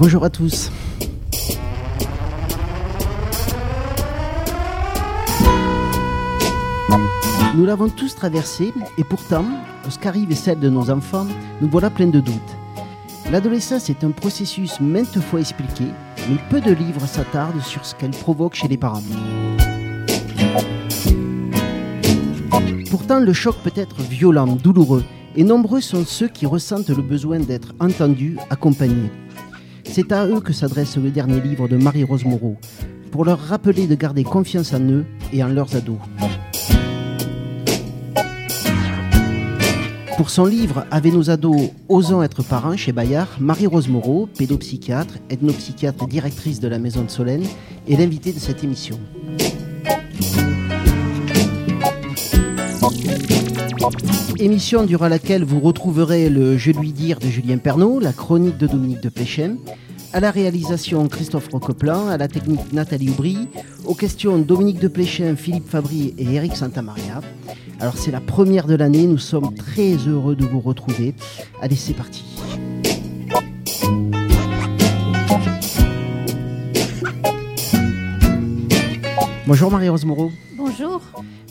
Bonjour à tous. Nous l'avons tous traversé et pourtant, lorsqu'arrive celle de nos enfants, nous voilà pleins de doutes. L'adolescence est un processus maintes fois expliqué, mais peu de livres s'attardent sur ce qu'elle provoque chez les parents. Pourtant, le choc peut être violent, douloureux, et nombreux sont ceux qui ressentent le besoin d'être entendus, accompagnés. C'est à eux que s'adresse le dernier livre de Marie-Rose Moreau, pour leur rappeler de garder confiance en eux et en leurs ados. Pour son livre « Avec nos ados, osons être parents » chez Bayard, Marie-Rose Moreau, pédopsychiatre, ethnopsychiatre et directrice de la Maison de Solène, est l'invitée de cette émission. Émission durant laquelle vous retrouverez le « Je lui dire » de Julien Pernaud, la chronique de Dominique de Plechin, à la réalisation Christophe Roqueplan, à la technique Nathalie Aubry, aux questions Dominique de Plechin, Philippe Fabry et Eric Santamaria. Alors c'est la première de l'année, nous sommes très heureux de vous retrouver. Allez, c'est parti. Bonjour Marie-Rose Moreau. Bonjour.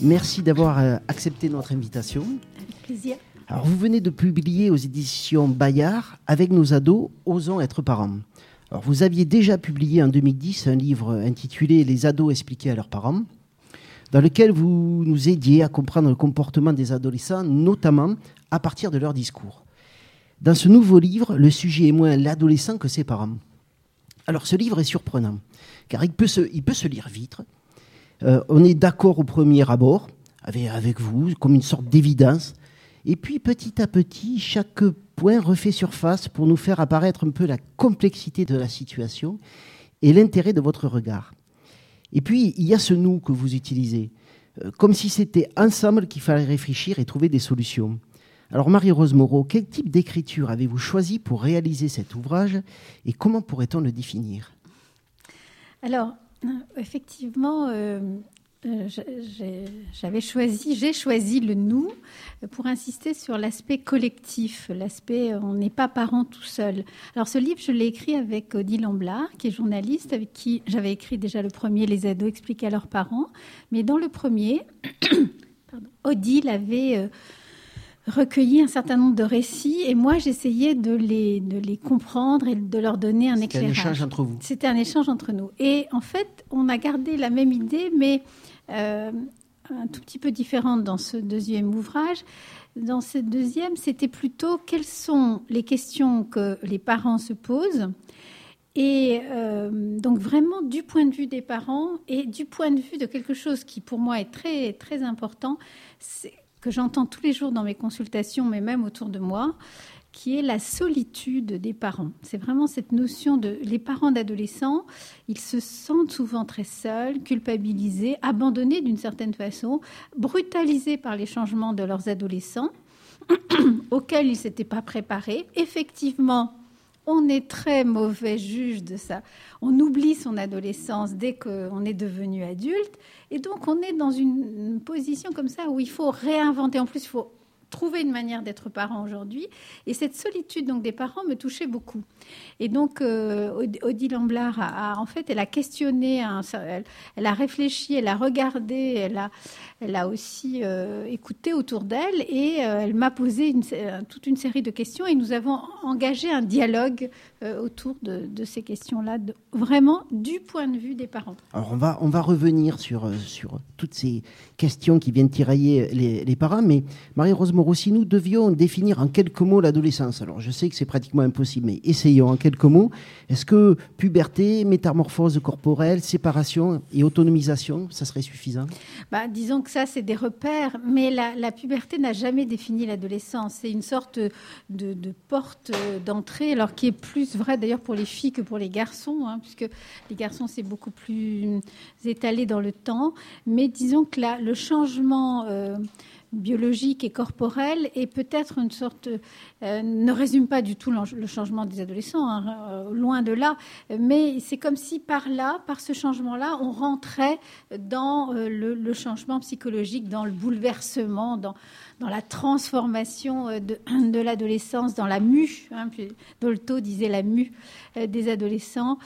Merci d'avoir accepté notre invitation. Avec plaisir. Alors vous venez de publier aux éditions Bayard, Avec nos ados, osons être parents. Alors vous aviez déjà publié en 2010 un livre intitulé « Les ados expliqués à leurs parents », dans lequel vous nous aidiez à comprendre le comportement des adolescents, notamment à partir de leur discours. Dans ce nouveau livre, le sujet est moins l'adolescent que ses parents. Alors ce livre est surprenant, car il peut se lire vite. On est d'accord au premier abord, avec vous, comme une sorte d'évidence. Et puis petit à petit, chaque point refait surface pour nous faire apparaître un peu la complexité de la situation et l'intérêt de votre regard. Et puis, il y a ce « nous » que vous utilisez, comme si c'était ensemble qu'il fallait réfléchir et trouver des solutions. Alors, Marie-Rose Moreau, quel type d'écriture avez-vous choisi pour réaliser cet ouvrage et comment pourrait-on le définir ? Alors, effectivement, j'ai choisi le « nous » pour insister sur l'aspect collectif, l'aspect « on n'est pas parent tout seul ». Alors ce livre, je l'ai écrit avec Odile Amblard, qui est journaliste, avec qui j'avais écrit déjà le premier « Les ados expliqués à leurs parents ». Mais dans le premier, Odile avait recueilli un certain nombre de récits et moi, j'essayais de les comprendre et de leur donner un éclairage. C'était un échange entre vous. C'était un échange entre nous. Et en fait, on a gardé la même idée, mais un tout petit peu différente dans ce deuxième ouvrage. Dans ce deuxième, c'était plutôt quelles sont les questions que les parents se posent. Et donc vraiment du point de vue des parents et du point de vue de quelque chose qui pour moi est très, très important, c'est, que j'entends tous les jours dans mes consultations, mais même autour de moi, qui est la solitude des parents. C'est vraiment cette notion de... Les parents d'adolescents, ils se sentent souvent très seuls, culpabilisés, abandonnés d'une certaine façon, brutalisés par les changements de leurs adolescents, auxquels ils ne s'étaient pas préparés. Effectivement, on est très mauvais juge de ça. On oublie son adolescence dès qu'on est devenu adulte. Et donc, on est dans une position comme ça où il faut réinventer. En plus, il faut trouver une manière d'être parent aujourd'hui. Et cette solitude donc, des parents me touchait beaucoup. Et donc, Odile Amblard, elle a questionné, elle a réfléchi, elle a regardé, elle a aussi écouté autour d'elle. Et elle m'a posé toute une série de questions. Et nous avons engagé un dialogue autour de ces questions-là, vraiment du point de vue des parents. Alors, on va revenir sur toutes ces questions qui viennent tirailler les parents. Mais Marie-Rose Moreau, si nous devions définir en quelques mots l'adolescence, alors je sais que c'est pratiquement impossible, mais essayons en quelques mots. Est-ce que puberté, métamorphose corporelle, séparation et autonomisation, ça serait suffisant ? Disons que ça, c'est des repères, mais la puberté n'a jamais défini l'adolescence. C'est une sorte de porte d'entrée, alors qui est plus vrai d'ailleurs pour les filles que pour les garçons, puisque les garçons c'est beaucoup plus étalé dans le temps. Mais disons que là, le changement biologique et corporelle et peut-être une sorte, ne résume pas du tout le changement des adolescents, hein, loin de là, mais c'est comme si par là, par ce changement-là, on rentrait dans le changement psychologique, dans le bouleversement, dans la transformation de l'adolescence, dans la mue, hein, puis Dolto disait la mue des adolescents,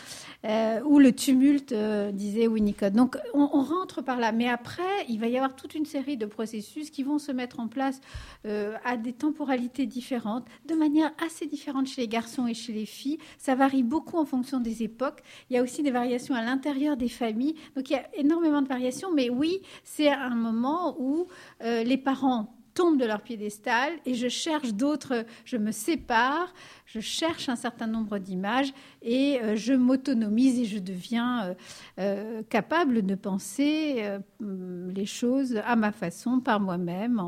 ou le tumulte, disait Winnicott. Donc on rentre par là, mais après, il va y avoir toute une série de processus qui vont se mettre en place à des temporalités différentes, de manière assez différente chez les garçons et chez les filles. Ça varie beaucoup en fonction des époques. Il y a aussi des variations à l'intérieur des familles. Donc, il y a énormément de variations. Mais oui, c'est un moment où les parents tombent de leur piédestal et je cherche d'autres, je me sépare, je cherche un certain nombre d'images et je m'autonomise et je deviens capable de penser les choses à ma façon, par moi-même,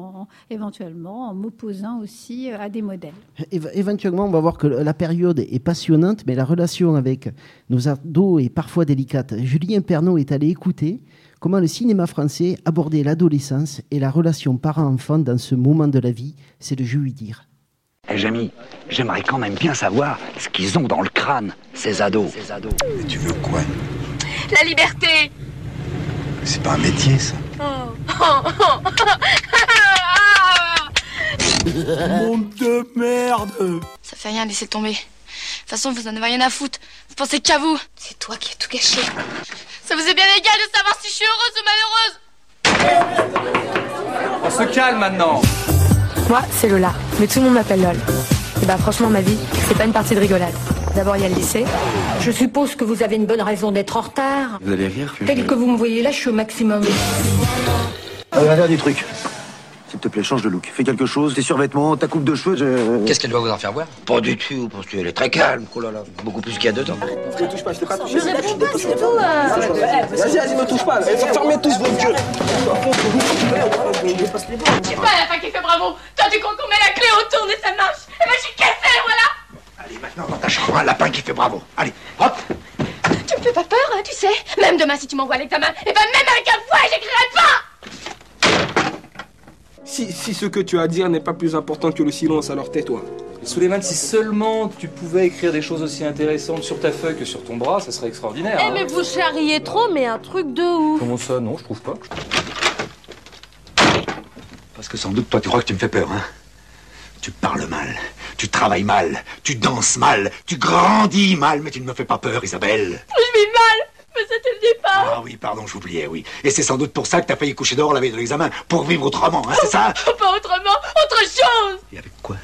éventuellement en m'opposant aussi à des modèles. Éventuellement, on va voir que la période est passionnante, mais la relation avec nos ados est parfois délicate. Julien Pernaud est allé écouter comment le cinéma français abordait l'adolescence et la relation parent-enfant dans ce moment de la vie, c'est de je lui dire. Hey, Jamie, j'aimerais quand même bien savoir ce qu'ils ont dans le crâne, ces ados. Mais tu veux quoi ? La liberté ! C'est pas un métier, ça. Monde de merde ! Ça fait rien, laissez tomber. De toute façon, vous en avez rien à foutre. Vous pensez qu'à vous. C'est toi qui as tout gâché. Ça vous est bien égal de savoir si je suis heureuse ou malheureuse. On se calme maintenant. Moi, c'est Lola, mais tout le monde m'appelle Lol. Et bah franchement, ma vie, c'est pas une partie de rigolade. D'abord, il y a le lycée. Je suppose que vous avez une bonne raison d'être en retard. Vous allez rire. Tel que vous me voyez là, je suis au maximum. Un dernier truc. S'il te plaît, change de look. Fais quelque chose, tes survêtements, ta coupe de cheveux, Qu'est-ce qu'elle doit vous en faire voir ? Pas du tout, parce qu'elle est très calme, oh là là, beaucoup plus qu'il y a 2 ans. Je te touche pas, je t'ai pas touché. Je réponds pas, c'est tout. Vas-y, me touche pas, fermez tous vos gueules. Je sais pas, elle a pas quelques bravos. Toi, tu crois qu'on met la clé, on tourne et ça marche. Eh ben, je suis cassée, voilà. Allez, maintenant, dans ta chambre, un lapin qui fait bravo. Allez, hop. Tu me fais pas peur, hein, tu sais. Même demain, si tu m'envoies l'examen, et ben même avec un poids, j'écrirai pas. Si ce que tu as à dire n'est pas plus important que le silence, alors tais-toi. Souleymane, si seulement tu pouvais écrire des choses aussi intéressantes sur ta feuille que sur ton bras, ça serait extraordinaire. Eh, hein. Mais vous charriez trop, mais un truc de ouf. Comment ça? Non, je trouve pas. Parce que sans doute, toi, tu crois que tu me fais peur, hein? Tu parles mal, tu travailles mal, tu danses mal, tu grandis mal, mais tu ne me fais pas peur, Isabelle. Je vis mal. Mais ça te le dit pas. Ah oui, pardon, j'oubliais, oui. Et c'est sans doute pour ça que t'as failli coucher dehors la veille de l'examen, pour vivre autrement, hein, c'est ça? Pas autrement, autre chose. Et avec quoi?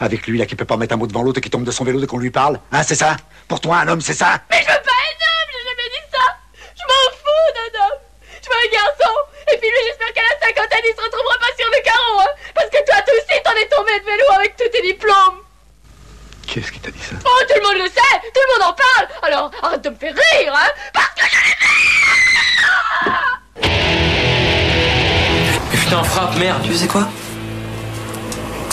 Avec lui, là, qui peut pas mettre un mot devant l'autre et qui tombe de son vélo dès qu'on lui parle, hein, c'est ça? Pour toi, un homme, c'est ça? Mais je veux pas un homme, j'ai jamais dit ça. Je m'en fous d'un homme. Je veux un garçon. Et puis lui, j'espère qu'à la cinquantaine, il se retrouvera pas sur le carreau, hein. Parce que toi, toi aussi, t'en es tombé de vélo avec tous tes diplômes. Qu'est-ce qui t'a dit ça? Oh, tout le monde le sait, tout le monde en parle. Alors, arrête de me faire rire, hein, parce que je l'ai fait. Et putain, frappe, merde. Tu faisais quoi?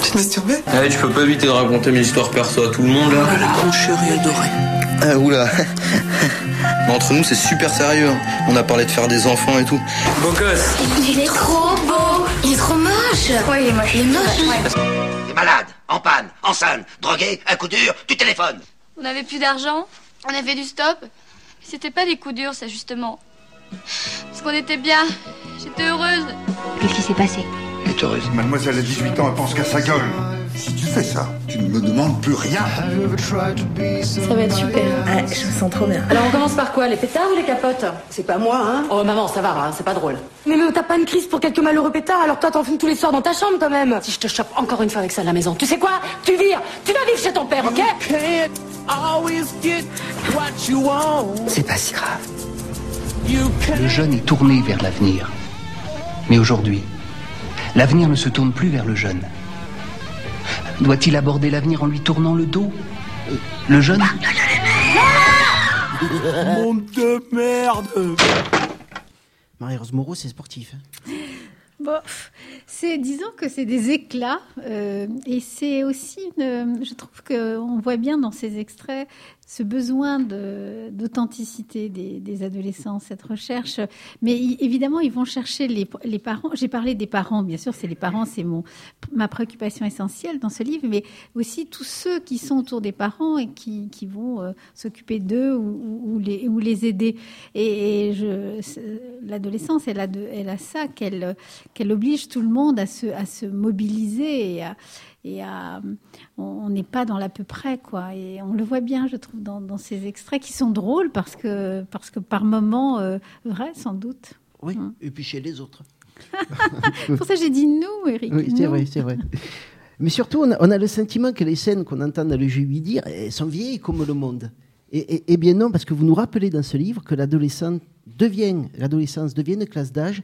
Tu te masturbais? Ah ouais, je peux pas éviter de raconter mes histoires perso à tout le monde, là. Oh là, mon chéri adoré. Ah, oula. Entre nous, c'est super sérieux. On a parlé de faire des enfants et tout. Beau gosse. Il est trop beau. Il est trop moche. Ouais, il est moche. Il est moche, ouais. T'es malade, en panne, en scène, drogué, un coup dur, tu téléphones. On n'avait plus d'argent, on avait du stop. Mais c'était pas des coups durs, ça, justement. Parce qu'on était bien, j'étais heureuse. Qu'est-ce qui s'est passé? Elle est heureuse. Mademoiselle a 18 ans, elle pense qu'à sa gueule. Si tu fais ça, tu ne me demandes plus rien. Ça va être super. Ah, je me sens trop bien. Alors on commence par quoi? Les pétards ou les capotes? C'est pas moi, hein. Oh maman, ça va, hein, c'est pas drôle. Mais t'as pas une crise pour quelques malheureux pétards, alors toi t'en fumes tous les soirs dans ta chambre quand même. Si je te chope encore une fois avec ça à la maison, tu sais quoi? Tu vires, tu vas vivre chez ton père, ok? C'est pas si grave. Le jeune est tourné vers l'avenir. Mais aujourd'hui, l'avenir ne se tourne plus vers le jeune. Doit-il aborder l'avenir en lui tournant le dos? Le jeune? Monde de merde! Marie-Rose Moreau, c'est sportif. Hein. Bon, c'est, disons que c'est des éclats et c'est aussi, je trouve qu'on voit bien dans ces extraits ce besoin d'authenticité des adolescents, cette recherche. Mais évidemment, ils vont chercher les parents. J'ai parlé des parents, bien sûr, c'est les parents, c'est ma préoccupation essentielle dans ce livre, mais aussi tous ceux qui sont autour des parents et qui vont s'occuper d'eux ou les aider. L'adolescence, elle a ça, qu'elle oblige tout le monde à se mobiliser et on n'est pas dans l'à peu près, quoi. Et on le voit bien, je trouve, dans ces extraits qui sont drôles parce que par moments vrais, sans doute. Oui, et puis chez les autres. Pour ça, j'ai dit nous, Eric. Oui, c'est nous. Vrai, c'est vrai. Mais surtout, on a le sentiment que les scènes qu'on entend dans le GUI dire sont vieilles comme le monde. Et bien non, parce que vous nous rappelez dans ce livre que l'adolescence devient une classe d'âge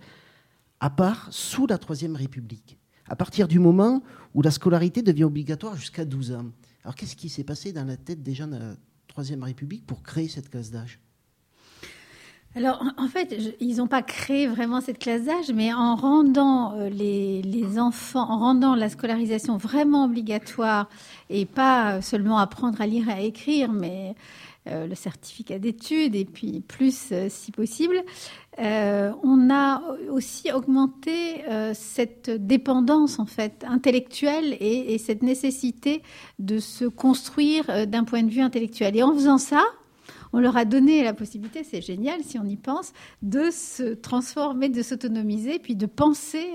à part sous la Troisième République, à partir du moment où la scolarité devient obligatoire jusqu'à 12 ans. Alors, qu'est-ce qui s'est passé dans la tête des gens de la Troisième République pour créer cette classe d'âge ? Alors, en fait, ils n'ont pas créé vraiment cette classe d'âge, mais en rendant les enfants, en rendant la scolarisation vraiment obligatoire et pas seulement apprendre à lire et à écrire, mais le certificat d'études et puis plus, si possible, on a aussi augmenté cette dépendance en fait intellectuelle et cette nécessité de se construire d'un point de vue intellectuel. Et en faisant ça, on leur a donné la possibilité, c'est génial si on y pense, de se transformer, de s'autonomiser, puis de penser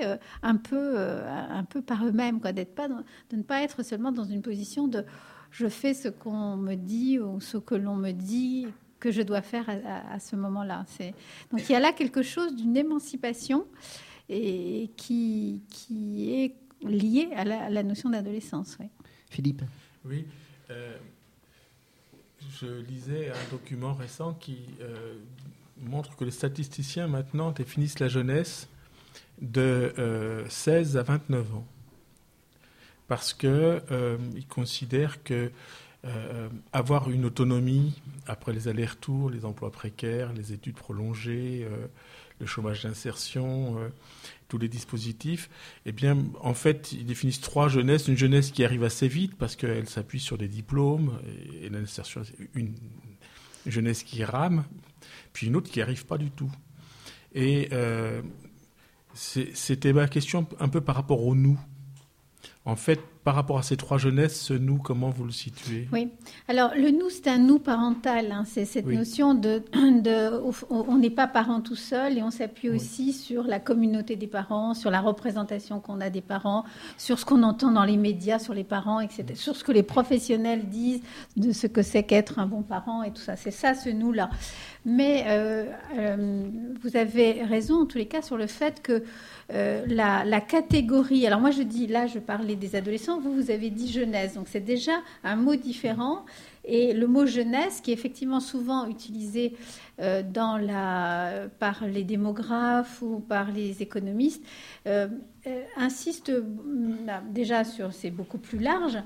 un peu par eux-mêmes, quoi, de ne pas être seulement dans une position de je fais ce qu'on me dit ou ce que l'on me dit que je dois faire à ce moment-là. Donc il y a là quelque chose d'une émancipation et qui est liée à la notion d'adolescence. Oui. Philippe. Oui. Je lisais un document récent qui montre que les statisticiens maintenant définissent la jeunesse de 16 à 29 ans. Parce qu'ils considèrent que avoir une autonomie après les allers-retours, les emplois précaires, les études prolongées, le chômage d'insertion, tous les dispositifs, eh bien, en fait, ils définissent trois jeunesses. Une jeunesse qui arrive assez vite parce qu'elle s'appuie sur des diplômes et l'insertion, une jeunesse qui rame, puis une autre qui n'arrive pas du tout. Et c'était ma question un peu par rapport au nous. En fait, par rapport à ces trois jeunesses, ce « nous », comment vous le situez ? Oui. Alors, le « nous », c'est un « nous » parental. Hein. C'est cette notion on n'est pas parents tout seul et on s'appuie aussi sur la communauté des parents, sur la représentation qu'on a des parents, sur ce qu'on entend dans les médias sur les parents, etc., sur ce que les professionnels disent de ce que c'est qu'être un bon parent et tout ça. C'est ça, ce « nous-là ». Mais vous avez raison, en tous les cas, sur le fait que la catégorie... Alors moi, je dis, là, je parlais des adolescents, vous avez dit jeunesse. Donc c'est déjà un mot différent. Et le mot jeunesse, qui est effectivement souvent utilisé par les démographes ou par les économistes, insiste déjà sur c'est beaucoup plus large.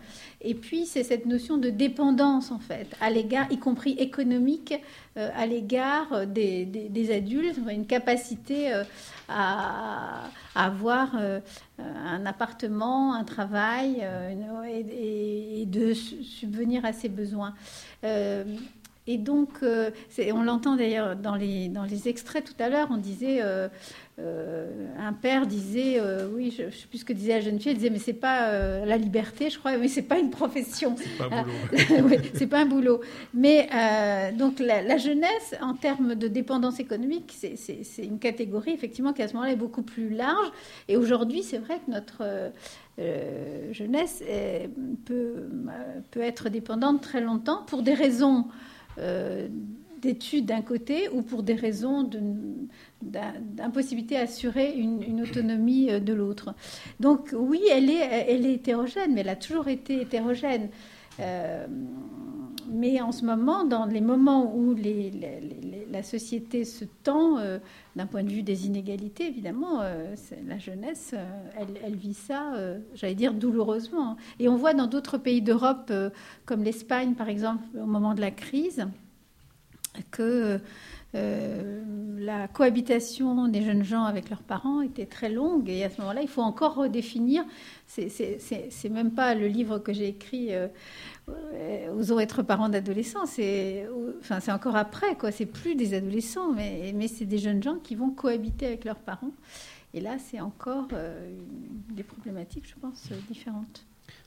Et puis c'est cette notion de dépendance en fait, à l'égard, y compris économique, à l'égard des adultes, une capacité à avoir un appartement, un travail et de subvenir à ses besoins. Et donc, on l'entend d'ailleurs dans les extraits tout à l'heure, on disait, un père disait, oui, je ne sais plus ce que disait la jeune fille, elle disait, mais c'est pas la liberté, je crois, mais c'est pas une profession. C'est pas un boulot. Oui, c'est pas un boulot. Mais donc, la jeunesse, en termes de dépendance économique, c'est une catégorie, effectivement, qui à ce moment-là est beaucoup plus large. Et aujourd'hui, c'est vrai que notre... jeunesse peut être dépendante très longtemps pour des raisons d'études d'un côté ou pour des raisons d'impossibilité à assurer une autonomie de l'autre. Donc oui, elle est hétérogène, mais elle a toujours été hétérogène. Mais en ce moment, dans les moments où la société se tend, d'un point de vue des inégalités, évidemment, la jeunesse, elle vit ça, j'allais dire, douloureusement. Et on voit dans d'autres pays d'Europe, comme l'Espagne, par exemple, au moment de la crise, que la cohabitation des jeunes gens avec leurs parents était très longue, et à ce moment-là, il faut encore redéfinir. C'est même pas le livre que j'ai écrit Osons être parents d'adolescents, c'est encore après, quoi. C'est plus des adolescents, mais c'est des jeunes gens qui vont cohabiter avec leurs parents. Et là, c'est encore des problématiques, je pense, différentes.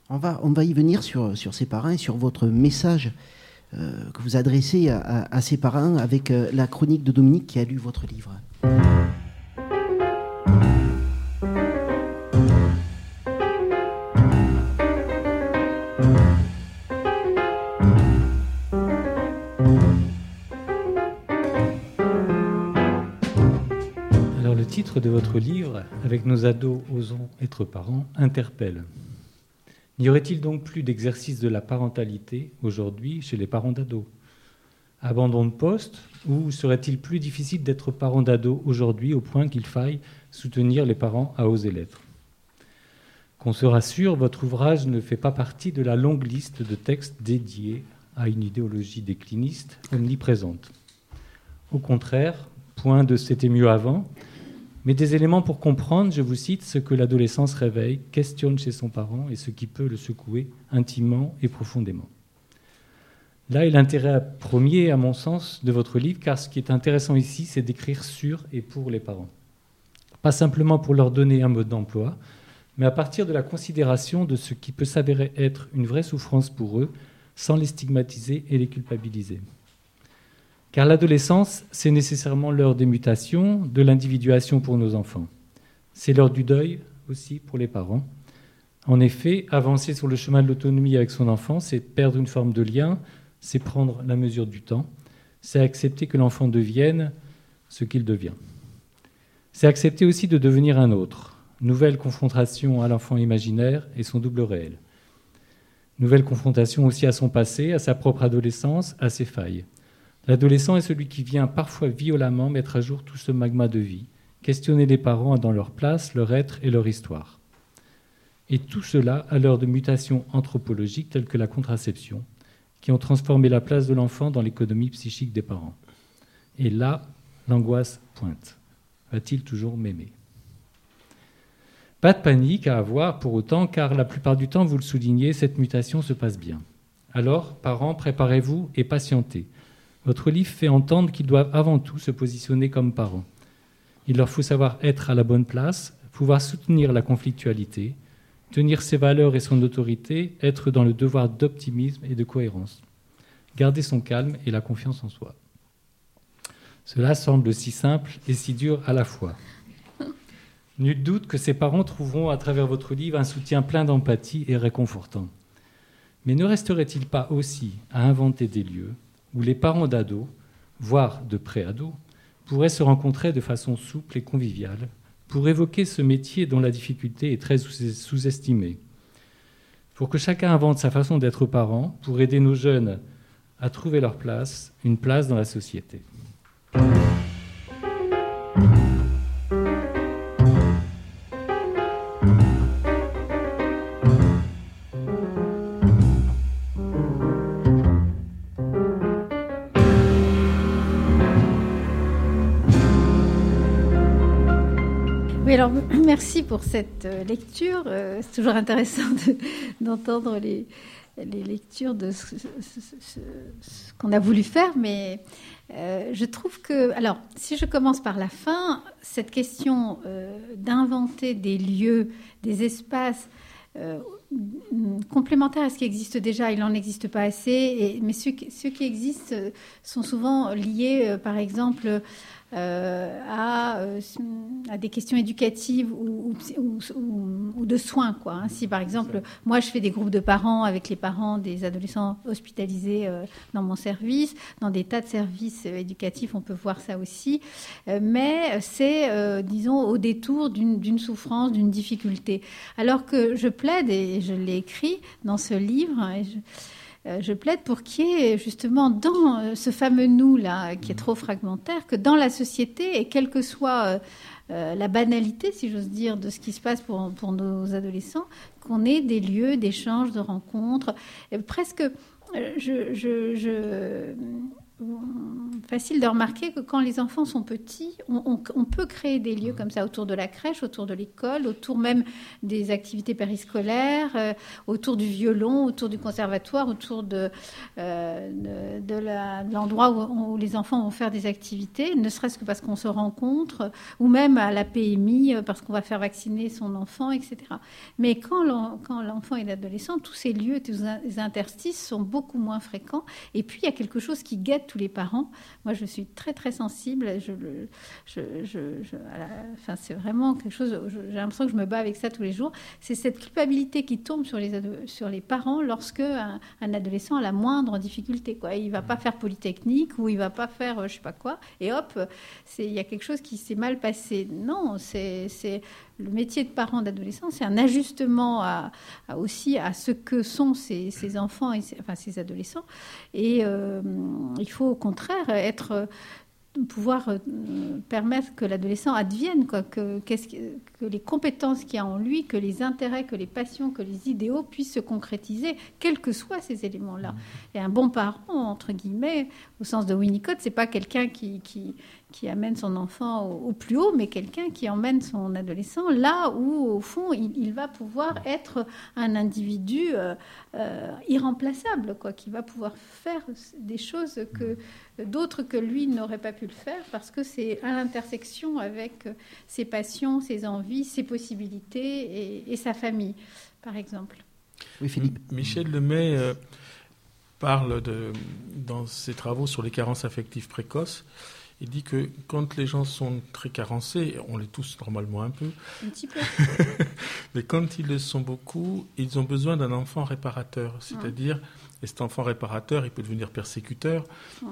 On va y venir sur ces parents et sur votre message que vous adressez à ces parents avec la chronique de Dominique qui a lu votre livre. Alors le titre de votre livre, Avec nos ados, osons être parents, interpelle. N'y aurait-il donc plus d'exercice de la parentalité aujourd'hui chez les parents d'ados ? Abandon de poste, ou serait-il plus difficile d'être parent d'ados aujourd'hui au point qu'il faille soutenir les parents à oser l'être ? Qu'on se rassure, votre ouvrage ne fait pas partie de la longue liste de textes dédiés à une idéologie décliniste omniprésente. Au contraire, point de « c'était mieux avant », mais des éléments pour comprendre, je vous cite, ce que l'adolescence réveille, questionne chez son parent et ce qui peut le secouer intimement et profondément. Là est l'intérêt premier, à mon sens, de votre livre, car ce qui est intéressant ici, c'est d'écrire sur et pour les parents. Pas simplement pour leur donner un mode d'emploi, mais à partir de la considération de ce qui peut s'avérer être une vraie souffrance pour eux, sans les stigmatiser et les culpabiliser. Car l'adolescence, c'est nécessairement l'heure des mutations, de l'individuation pour nos enfants. C'est l'heure du deuil aussi pour les parents. En effet, avancer sur le chemin de l'autonomie avec son enfant, c'est perdre une forme de lien, c'est prendre la mesure du temps, c'est accepter que l'enfant devienne ce qu'il devient. C'est accepter aussi de devenir un autre. Nouvelle confrontation à l'enfant imaginaire et son double réel. Nouvelle confrontation aussi à son passé, à sa propre adolescence, à ses failles. L'adolescent est celui qui vient parfois violemment mettre à jour tout ce magma de vie, questionner les parents dans leur place, leur être et leur histoire. Et tout cela à l'heure de mutations anthropologiques telles que la contraception, qui ont transformé la place de l'enfant dans l'économie psychique des parents. Et là, l'angoisse pointe. Va-t-il toujours m'aimer ? Pas de panique à avoir pour autant, car la plupart du temps, vous le soulignez, cette mutation se passe bien. Alors, parents, préparez-vous et patientez. Votre livre fait entendre qu'ils doivent avant tout se positionner comme parents. Il leur faut savoir être à la bonne place, pouvoir soutenir la conflictualité, tenir ses valeurs et son autorité, être dans le devoir d'optimisme et de cohérence, garder son calme et la confiance en soi. Cela semble si simple et si dur à la fois. Nul doute que ces parents trouveront à travers votre livre un soutien plein d'empathie et réconfortant. Mais ne resterait-il pas aussi à inventer des lieux où les parents d'ados, voire de pré-ados, pourraient se rencontrer de façon souple et conviviale pour évoquer ce métier dont la difficulté est très sous-estimée. Pour que chacun invente sa façon d'être parent, pour aider nos jeunes à trouver leur place, une place dans la société. Alors, merci pour cette lecture. C'est toujours intéressant d'entendre les lectures de ce qu'on a voulu faire. Mais je trouve que... Alors, si je commence par la fin, cette question d'inventer des lieux, des espaces complémentaires à ce qui existe déjà, il n'en existe pas assez. Mais ceux qui existent sont souvent liés, par exemple... à des questions éducatives ou de soins, quoi, hein. Si par exemple moi je fais des groupes de parents avec les parents des adolescents hospitalisés dans mon service, dans des tas de services éducatifs, on peut voir ça aussi, mais c'est disons au détour d'une souffrance, d'une difficulté, alors que je plaide, et je l'ai écrit dans ce livre, hein, je plaide pour qu'il y ait justement dans ce fameux nous-là, qui est trop fragmentaire, que dans la société, et quelle que soit la banalité, si j'ose dire, de ce qui se passe pour nos adolescents, qu'on ait des lieux d'échange, de rencontres, presque... facile de remarquer que quand les enfants sont petits, on peut créer des lieux comme ça autour de la crèche, autour de l'école, autour même des activités périscolaires, autour du violon, autour du conservatoire, autour de l'endroit où les enfants vont faire des activités, ne serait-ce que parce qu'on se rencontre, ou même à la PMI, parce qu'on va faire vacciner son enfant, etc. Mais quand l'enfant est adolescent, tous ces lieux, tous les interstices sont beaucoup moins fréquents. Et puis, il y a quelque chose qui guette tous les parents. Moi, je suis très, très sensible. Enfin, c'est vraiment quelque chose... J'ai l'impression que je me bats avec ça tous les jours. C'est cette culpabilité qui tombe sur les parents lorsque un adolescent a la moindre difficulté, quoi. Il ne va pas faire Polytechnique ou il ne va pas faire je ne sais pas quoi. Et hop, il y a quelque chose qui s'est mal passé. Non, c'est le métier de parent d'adolescent, c'est un ajustement aussi à ce que sont ces enfants, ces adolescents. Et il faut au contraire pouvoir permettre que l'adolescent advienne, quoi, que les compétences qu'il y a en lui, que les intérêts, que les passions, que les idéaux puissent se concrétiser, quels que soient ces éléments-là. Et un bon parent, entre guillemets, au sens de Winnicott, c'est pas quelqu'un qui amène son enfant au plus haut, mais quelqu'un qui emmène son adolescent là où, au fond, il va pouvoir être un individu irremplaçable, quoi, qui va pouvoir faire des choses que d'autres que lui n'auraient pas pu le faire, parce que c'est à l'intersection avec ses passions, ses envies, ses possibilités et sa famille, par exemple. Oui, Philippe. Michel Lemay parle dans ses travaux sur les carences affectives précoces. Il dit que quand les gens sont très carencés, on les tous normalement un peu. Un petit peu. Mais quand ils le sont beaucoup, ils ont besoin d'un enfant réparateur. C'est-à-dire, et cet enfant réparateur, il peut devenir persécuteur.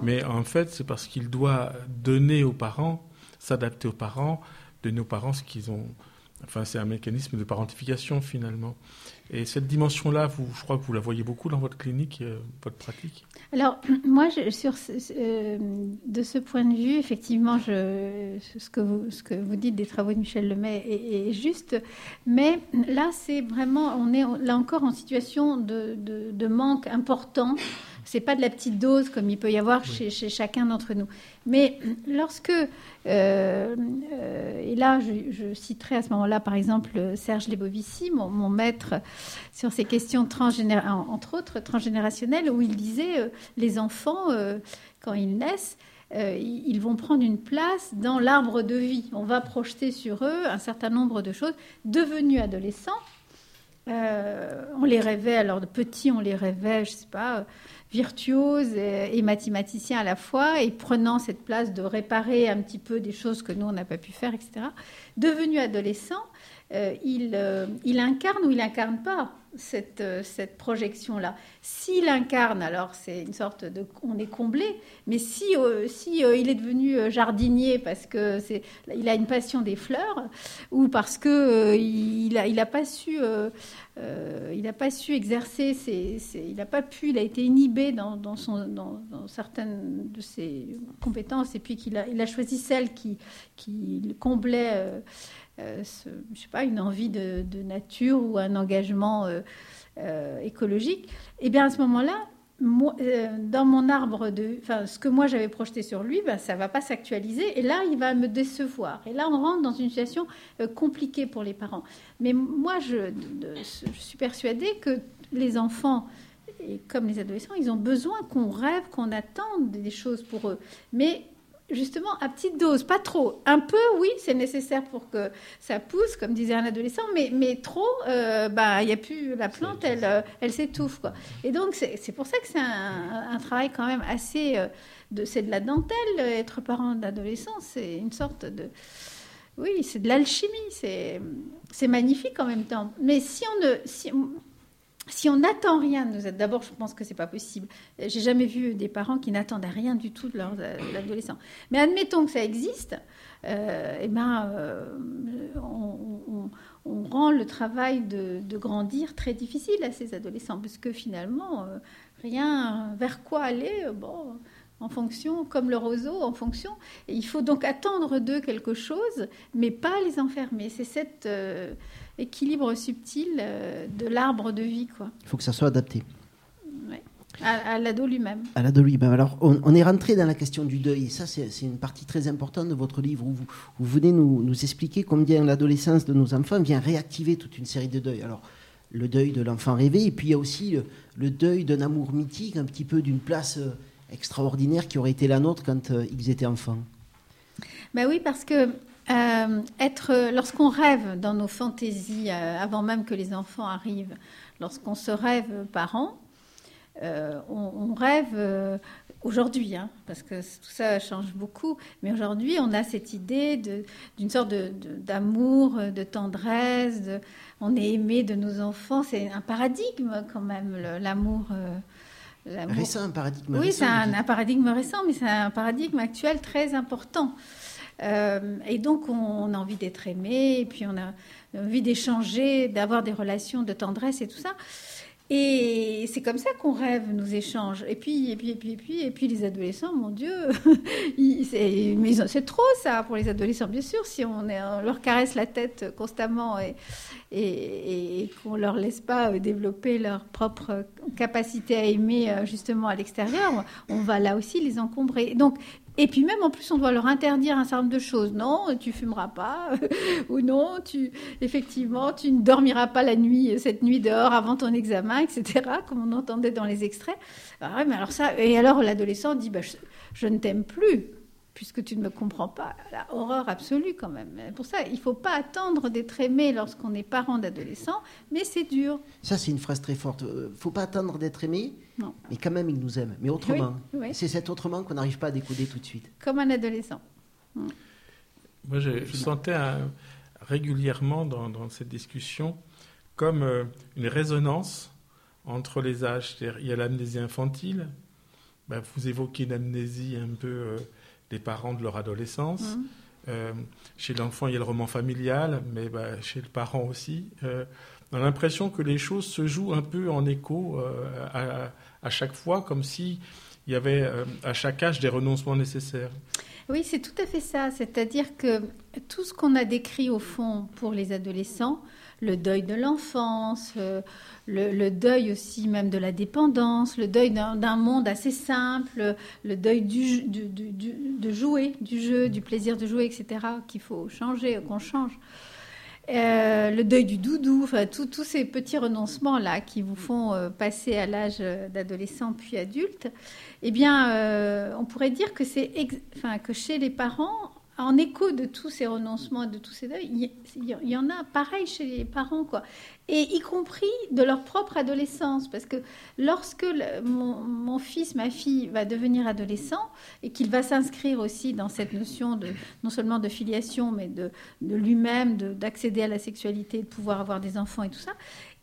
Mais en fait, c'est parce qu'il doit donner aux parents, s'adapter aux parents, donner aux parents ce qu'ils ont... Enfin, c'est un mécanisme de parentification, finalement. Et cette dimension-là, je crois que vous la voyez beaucoup dans votre clinique, votre pratique. Alors, moi, de ce point de vue, effectivement, ce que vous dites des travaux de Michel Lemay est juste. Mais là, c'est vraiment... On est là encore en situation de manque important. C'est pas de la petite dose comme il peut y avoir chez chacun d'entre nous. Mais lorsque... et là, je citerai à ce moment-là, par exemple, Serge Lebovici, mon maître sur ces questions, transgénérationnelles, où il disait les enfants, quand ils naissent, ils vont prendre une place dans l'arbre de vie. On va projeter sur eux un certain nombre de choses. Devenus adolescents, on les rêvait, alors de petits, on les rêvait, je ne sais pas... virtuose et mathématicien à la fois, et prenant cette place de réparer un petit peu des choses que nous, on n'a pas pu faire, etc. Devenu adolescent, il incarne ou il incarne pas cette projection-là. S'il incarne, alors c'est une sorte de... On est comblé, mais si il est devenu jardinier parce qu'il a une passion des fleurs, ou parce qu'il n'a pas su exercer il n'a pas pu... Il a été inhibé dans certaines de ses compétences, et puis qu'il a choisi celle qui comblait... je sais pas, une envie de nature ou un engagement écologique, et bien à ce moment-là, moi, dans mon arbre ce que moi j'avais projeté sur lui, ça va pas s'actualiser, et là il va me décevoir, et là on rentre dans une situation compliquée pour les parents. Mais moi je suis persuadée que les enfants, et comme les adolescents, ils ont besoin qu'on rêve, qu'on attende des choses pour eux, mais justement, à petite dose, pas trop. Un peu, oui, c'est nécessaire pour que ça pousse, comme disait un adolescent, mais trop, y a plus la plante, elle s'étouffe, quoi. Et donc, c'est pour ça que c'est un travail quand même assez... c'est de la dentelle, être parent d'adolescent, c'est une sorte de... Oui, c'est de l'alchimie, c'est magnifique en même temps. Mais si on n'attend rien, d'abord, je pense que c'est pas possible. J'ai jamais vu des parents qui n'attendent rien du tout de leur adolescent. Mais admettons que ça existe, on rend le travail de grandir très difficile à ces adolescents, parce que finalement, rien vers quoi aller. En fonction, comme le roseau, en fonction. Et il faut donc attendre d'eux quelque chose, mais pas les enfermer. C'est cet équilibre subtil de l'arbre de vie, quoi. Il faut que ça soit adapté. Ouais. À l'ado lui-même. À l'ado lui-même. Alors, on est rentré dans la question du deuil. Et ça, c'est une partie très importante de votre livre où vous venez nous expliquer combien l'adolescence de nos enfants vient réactiver toute une série de deuils. Alors, le deuil de l'enfant rêvé, et puis il y a aussi le deuil d'un amour mythique, un petit peu d'une place extraordinaire qui aurait été la nôtre quand ils étaient enfants. Ben oui, parce que lorsqu'on rêve dans nos fantaisies, avant même que les enfants arrivent, lorsqu'on se rêve parents, on rêve aujourd'hui, hein, parce que tout ça change beaucoup, mais aujourd'hui on a cette idée d'une sorte d'amour, de tendresse, on est aimé de nos enfants, c'est un paradigme quand même, l'amour. L'amour. Récent, un paradigme récent. Oui, c'est un paradigme récent, mais c'est un paradigme actuel très important. Et donc on a envie d'être aimé, et puis on a envie d'échanger, d'avoir des relations de tendresse et tout ça. Et c'est comme ça qu'on rêve, nos échanges. Et puis les adolescents, mon Dieu, c'est trop ça pour les adolescents, bien sûr. Si on leur caresse la tête constamment et qu'on leur laisse pas développer leur propre capacité à aimer justement à l'extérieur, on va là aussi les encombrer. Donc, et puis même, en plus, on doit leur interdire un certain nombre de choses. Non, tu fumeras pas, ou non, effectivement, tu ne dormiras pas la nuit, cette nuit dehors, avant ton examen, etc., comme on entendait dans les extraits. Ah, mais alors ça, et alors l'adolescent dit, je ne t'aime plus, puisque tu ne me comprends pas. La horreur absolue, quand même. Pour ça, il ne faut pas attendre d'être aimé lorsqu'on est parent d'adolescent, mais c'est dur. Ça, c'est une phrase très forte. Il ne faut pas attendre d'être aimé. Non. Mais quand même, il nous aime. Mais autrement. Oui, oui. C'est cet autrement qu'on n'arrive pas à décoder tout de suite. Comme un adolescent. Moi, je sentais régulièrement dans cette discussion comme une résonance entre les âges. C'est-à-dire, il y a l'amnésie infantile. Ben, vous évoquez l'amnésie un peu des parents de leur adolescence. Mmh. Chez l'enfant, il y a le roman familial, mais chez le parent aussi. On a l'impression que les choses se jouent un peu en écho à chaque fois, comme s'il y avait à chaque âge des renoncements nécessaires. Oui, c'est tout à fait ça. C'est-à-dire que tout ce qu'on a décrit au fond pour les adolescents, le deuil de l'enfance, le deuil aussi même de la dépendance, le deuil d'un monde assez simple, le deuil de jouer, du jeu, du plaisir de jouer, etc., qu'il faut changer, qu'on change. Le deuil du doudou, enfin, tous ces petits renoncements-là qui vous font passer à l'âge d'adolescent puis adulte, eh bien, on pourrait dire que, que chez les parents, en écho de tous ces renoncements et de tous ces deuils, il y en a pareil chez les parents, quoi. Et y compris de leur propre adolescence. Parce que lorsque mon fils, ma fille va devenir adolescent et qu'il va s'inscrire aussi dans cette notion de, non seulement de filiation, mais de lui-même, d'accéder à la sexualité, de pouvoir avoir des enfants et tout ça,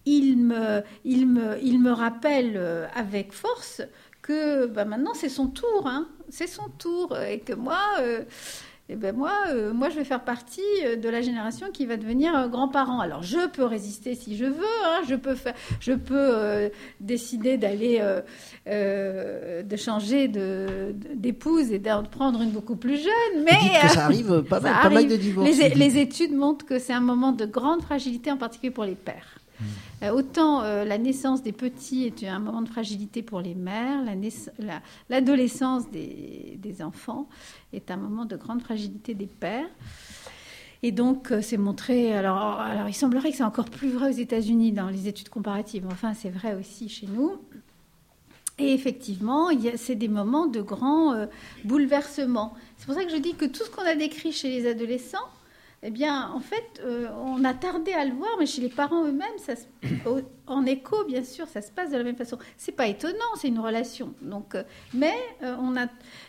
il me rappelle avec force que maintenant c'est son tour, hein. C'est son tour. Et que moi... moi, je vais faire partie de la génération qui va devenir grand-parent. Alors, je peux résister si je veux. Hein, je peux décider d'aller de changer d'épouse et d'en prendre une beaucoup plus jeune. Mais vous dites que ça arrive pas mal de divorces. Les études montrent que c'est un moment de grande fragilité, en particulier pour les pères. Autant la naissance des petits est un moment de fragilité pour les mères, l'adolescence des enfants est un moment de grande fragilité des pères. Et donc, c'est montré... Alors, il semblerait que c'est encore plus vrai aux États-Unis dans les études comparatives. Enfin, c'est vrai aussi chez nous. Et effectivement, c'est des moments de grand bouleversement. C'est pour ça que je dis que tout ce qu'on a décrit chez les adolescents... Eh bien, en fait, on a tardé à le voir, mais chez les parents eux-mêmes, en écho, bien sûr, ça se passe de la même façon. C'est pas étonnant, c'est une relation. Donc,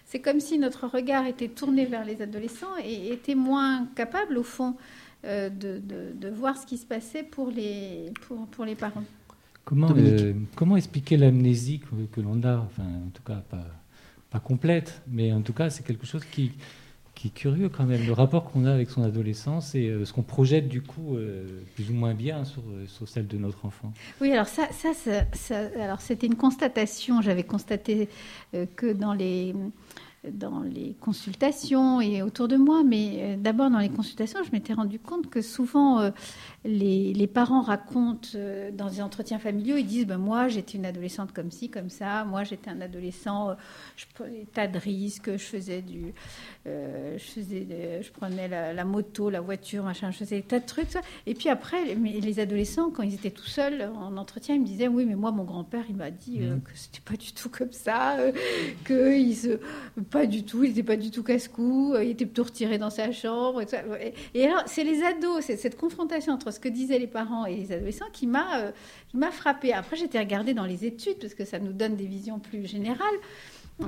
c'est comme si notre regard était tourné vers les adolescents et était moins capable, au fond, de voir ce qui se passait pour les parents. Comment expliquer l'amnésie que l'on a, enfin, en tout cas, pas complète, mais en tout cas, c'est quelque chose qui est curieux quand même, le rapport qu'on a avec son adolescence et ce qu'on projette du coup plus ou moins bien sur celle de notre enfant. Oui, alors ça, alors c'était une constatation. J'avais constaté que dans les dans les consultations et autour de moi, mais d'abord dans les consultations, je m'étais rendu compte que souvent les parents racontent dans des entretiens familiaux, ils disent ben, « moi j'étais une adolescente comme ci, comme ça, moi j'étais un adolescent, je prenais tas de risques, je prenais la moto, la voiture, machin, je faisais tas de trucs. » Et puis après, les adolescents, quand ils étaient tout seuls en entretien, ils me disaient « oui, mais moi mon grand-père, il m'a dit que c'était pas du tout comme ça, il n'était pas du tout casse-cou, il était plutôt retiré dans sa chambre. » Et alors, c'est les ados, c'est cette confrontation entre ce que disaient les parents et les adolescents qui m'a frappée. Après, j'étais regardée dans les études, parce que ça nous donne des visions plus générales,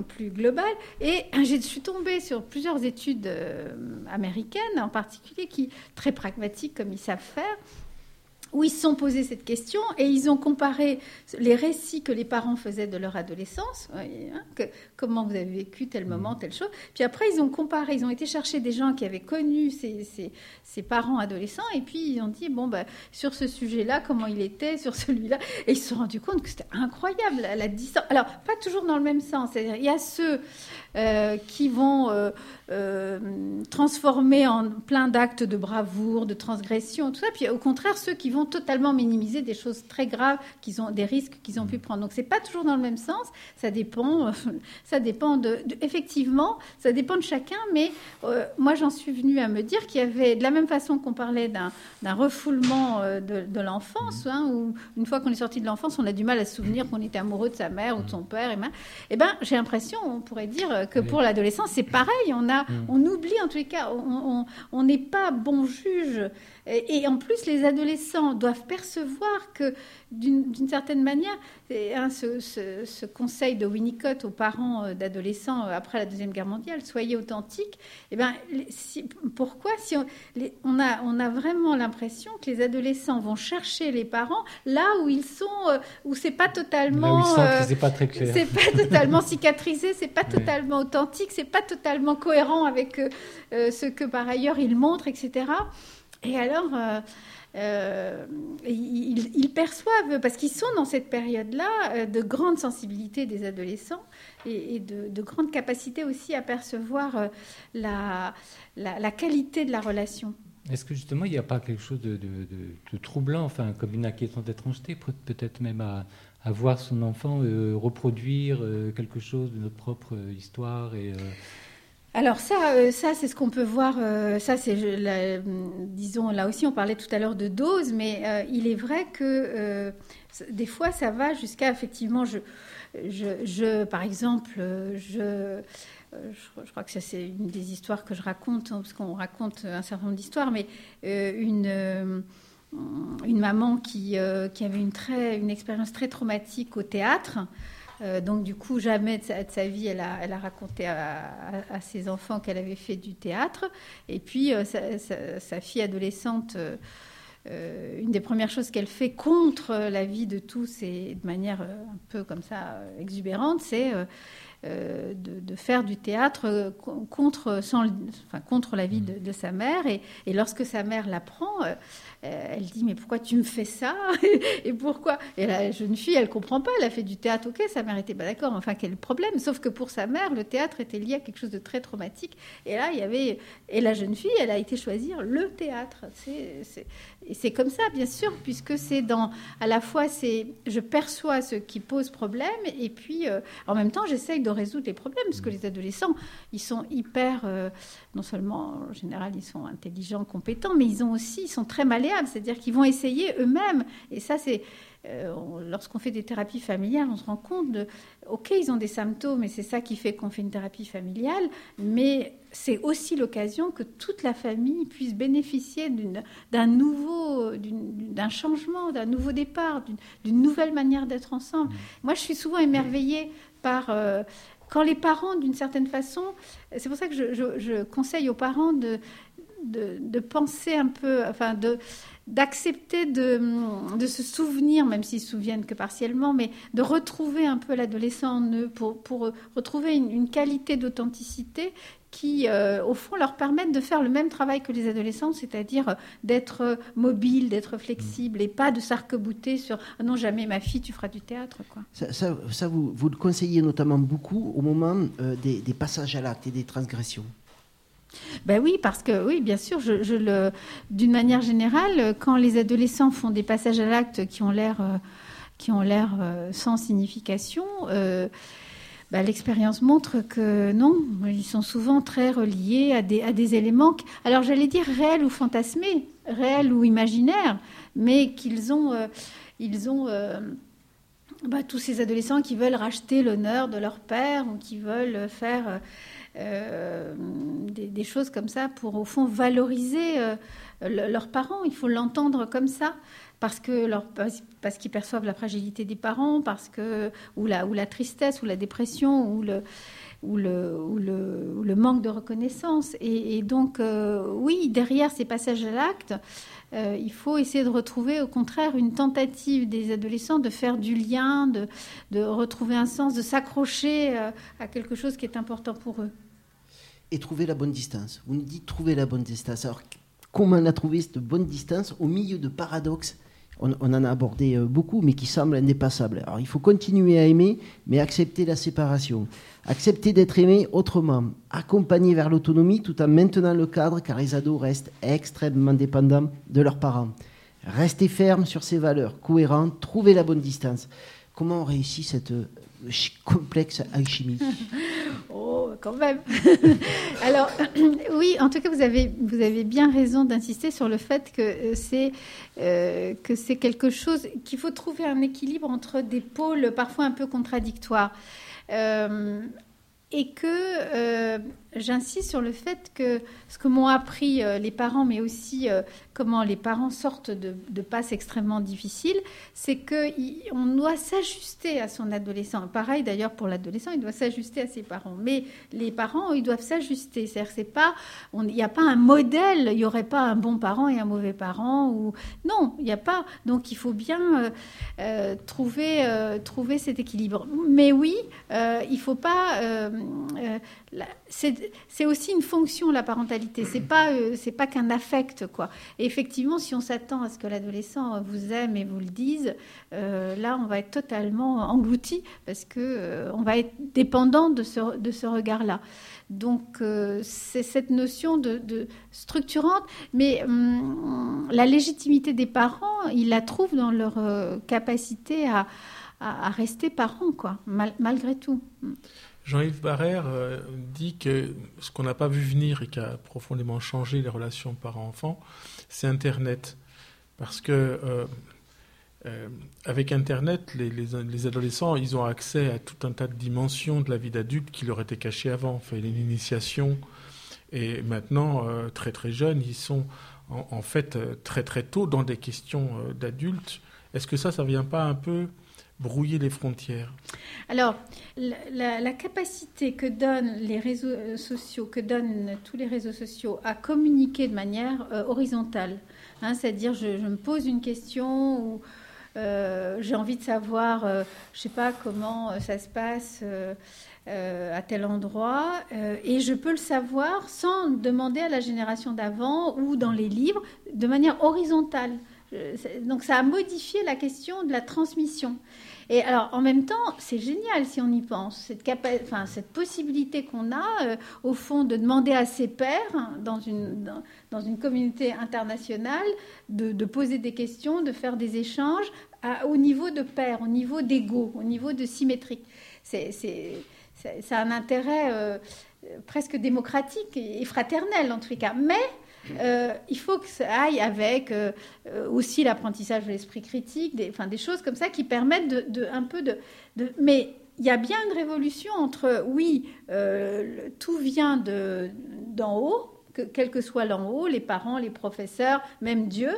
plus globales, et je suis tombée sur plusieurs études américaines, en particulier, qui, très pragmatiques comme ils savent faire, où ils se sont posés cette question et ils ont comparé les récits que les parents faisaient de leur adolescence, comment vous avez vécu tel moment, telle chose. Puis après, ils ont comparé, ils ont été chercher des gens qui avaient connu ces parents adolescents et puis ils ont dit, bon, bah, sur ce sujet-là, comment il était, sur celui-là. Et ils se sont rendus compte que c'était incroyable, la distance. Alors, pas toujours dans le même sens. C'est-à-dire, il y a ceux qui vont transformer en plein d'actes de bravoure, de transgression, tout ça. Puis au contraire, ceux qui vont totalement minimiser des choses très graves, des risques qu'ils ont pu prendre. Donc, c'est pas toujours dans le même sens. Effectivement, ça dépend de chacun. Mais moi, j'en suis venue à me dire qu'il y avait, de la même façon qu'on parlait d'un refoulement de l'enfance, où une fois qu'on est sorti de l'enfance, on a du mal à se souvenir qu'on était amoureux de sa mère ou de son père. Et ben, j'ai l'impression, on pourrait dire que pour l'adolescence, c'est pareil. On oublie en tous les cas. On n'est pas bon juge. Et en plus, les adolescents doivent percevoir que, d'une certaine manière, ce conseil de Winnicott aux parents d'adolescents après la Deuxième Guerre mondiale, soyez authentiques. Eh ben, on a vraiment l'impression que les adolescents vont chercher les parents là où ils sont, où c'est pas totalement, c'est pas très clair, c'est pas totalement cicatrisé, c'est pas totalement authentique, c'est pas totalement cohérent avec ce que par ailleurs ils montrent, etc. Et alors, ils perçoivent, parce qu'ils sont dans cette période-là, de grande sensibilité des adolescents et de grande capacité aussi à percevoir la qualité de la relation. Est-ce que justement, il n'y a pas quelque chose de troublant, enfin, comme une inquiétante étrangeté, peut-être même à voir son enfant reproduire quelque chose de notre propre histoire et... Alors ça, c'est ce qu'on peut voir. Ça, c'est, disons, là aussi, on parlait tout à l'heure de dose, mais il est vrai que des fois, ça va jusqu'à effectivement, par exemple, je crois que ça, c'est une des histoires que je raconte, parce qu'on raconte un certain nombre d'histoires, mais une maman qui avait une expérience très traumatique au théâtre. Donc, du coup, jamais de sa vie, elle a raconté à ses enfants qu'elle avait fait du théâtre. Et puis, sa fille adolescente, une des premières choses qu'elle fait contre la vie de tous et de manière un peu comme ça exubérante, c'est de faire du théâtre contre la vie de sa mère. Et lorsque sa mère l'apprend... elle dit, mais pourquoi tu me fais ça? Et pourquoi? Et la jeune fille, elle ne comprend pas, elle a fait du théâtre, ok, sa mère n'était pas d'accord, enfin, quel problème? Sauf que pour sa mère, le théâtre était lié à quelque chose de très traumatique. Et là, et la jeune fille, elle a été choisir le théâtre. Et c'est comme ça, bien sûr, puisque c'est à la fois, je perçois ce qui pose problème, et puis, en même temps, j'essaye de résoudre les problèmes, parce que les adolescents, ils sont hyper, non seulement, en général, ils sont intelligents, compétents, mais ils sont très malades. C'est-à-dire qu'ils vont essayer eux-mêmes. Et ça, c'est... lorsqu'on fait des thérapies familiales, on se rend compte OK, ils ont des symptômes, et c'est ça qui fait qu'on fait une thérapie familiale, mais c'est aussi l'occasion que toute la famille puisse bénéficier d'un changement, d'un nouveau départ, d'une nouvelle manière d'être ensemble. Moi, je suis souvent émerveillée par... quand les parents, d'une certaine façon... C'est pour ça que je conseille aux parents de penser un peu, enfin d'accepter de se souvenir, même s'ils se souviennent que partiellement, mais de retrouver un peu l'adolescent en eux pour retrouver une qualité d'authenticité qui, au fond, leur permettent de faire le même travail que les adolescents, c'est-à-dire d'être mobile, d'être flexible, et pas de s'arc-bouter sur « non, jamais ma fille, tu feras du théâtre ». Ça vous le conseillez notamment beaucoup au moment des passages à l'acte et des transgressions. Ben oui, parce que, oui, bien sûr, je d'une manière générale, quand les adolescents font des passages à l'acte qui ont l'air sans signification, l'expérience montre que non, ils sont souvent très reliés à des éléments, alors j'allais dire réels ou fantasmés, réels ou imaginaires, mais qu'ils ont tous ces adolescents qui veulent racheter l'honneur de leur père ou qui veulent faire des choses comme ça pour, au fond, valoriser leurs parents. Il faut l'entendre comme ça. Parce qu'ils perçoivent la fragilité des parents, ou la tristesse, ou la dépression, ou le manque de reconnaissance. Et donc, oui, derrière ces passages à l'acte, il faut essayer de retrouver, au contraire, une tentative des adolescents de faire du lien, de retrouver un sens, de s'accrocher à quelque chose qui est important pour eux. Et trouver la bonne distance. Vous nous dites trouver la bonne distance. Alors, comment on a trouvé cette bonne distance au milieu de paradoxes? On en a abordé beaucoup, mais qui semblent indépassables. Alors, il faut continuer à aimer, mais accepter la séparation. Accepter d'être aimé autrement. Accompagner vers l'autonomie tout en maintenant le cadre, car les ados restent extrêmement dépendants de leurs parents. Rester ferme sur ses valeurs, cohérent, trouver la bonne distance. Comment on réussit cette complexe alchimie? Oh, quand même. Alors, oui, en tout cas, vous avez bien raison d'insister sur le fait que c'est quelque chose qu'il faut trouver un équilibre entre des pôles parfois un peu contradictoires. Et que j'insiste sur le fait que ce que m'ont appris les parents, mais aussi comment les parents sortent de passes extrêmement difficiles, c'est qu'on doit s'ajuster à son adolescent. Pareil d'ailleurs pour l'adolescent, il doit s'ajuster à ses parents. Mais les parents, ils doivent s'ajuster. C'est-à-dire il n'y a pas un modèle, il n'y aurait pas un bon parent et un mauvais parent. Non, il n'y a pas. Donc il faut bien trouver cet équilibre. Mais oui, il ne faut pas... C'est aussi une fonction, la parentalité. C'est pas qu'un affect, quoi. Et effectivement, si on s'attend à ce que l'adolescent vous aime et vous le dise, là, on va être totalement englouti parce que on va être dépendant de ce regard-là. Donc, c'est cette notion de structurante, mais la légitimité des parents, ils la trouvent dans leur capacité à rester parents, quoi, malgré tout. Jean-Yves Barrère dit que ce qu'on n'a pas vu venir et qui a profondément changé les relations parents-enfants, c'est Internet. Parce que avec Internet, les adolescents, ils ont accès à tout un tas de dimensions de la vie d'adulte qui leur étaient cachées avant. Enfin, l'initiation. Et maintenant, très très jeunes, ils sont en fait très très tôt dans des questions d'adultes. Est-ce que ça vient pas un peu brouiller les frontières? Alors, la capacité que donnent les réseaux sociaux, que donnent tous les réseaux sociaux à communiquer de manière horizontale, c'est-à-dire je me pose une question ou j'ai envie de savoir, je ne sais pas comment ça se passe à tel endroit, et je peux le savoir sans demander à la génération d'avant ou dans les livres, de manière horizontale. Donc ça a modifié la question de la transmission. Et alors, en même temps, c'est génial si on y pense. Cette possibilité qu'on a, au fond, de demander à ses pairs, dans une communauté internationale, de poser des questions, de faire des échanges, au niveau de pairs, au niveau d'égo, au niveau de symétrique. Ça a un intérêt presque démocratique et fraternel, en tout cas. Mais... il faut que ça aille avec aussi l'apprentissage de l'esprit critique, des choses comme ça qui permettent de mais il y a bien une révolution entre tout vient d'en haut, quel que soit l'en haut, les parents, les professeurs, même Dieu,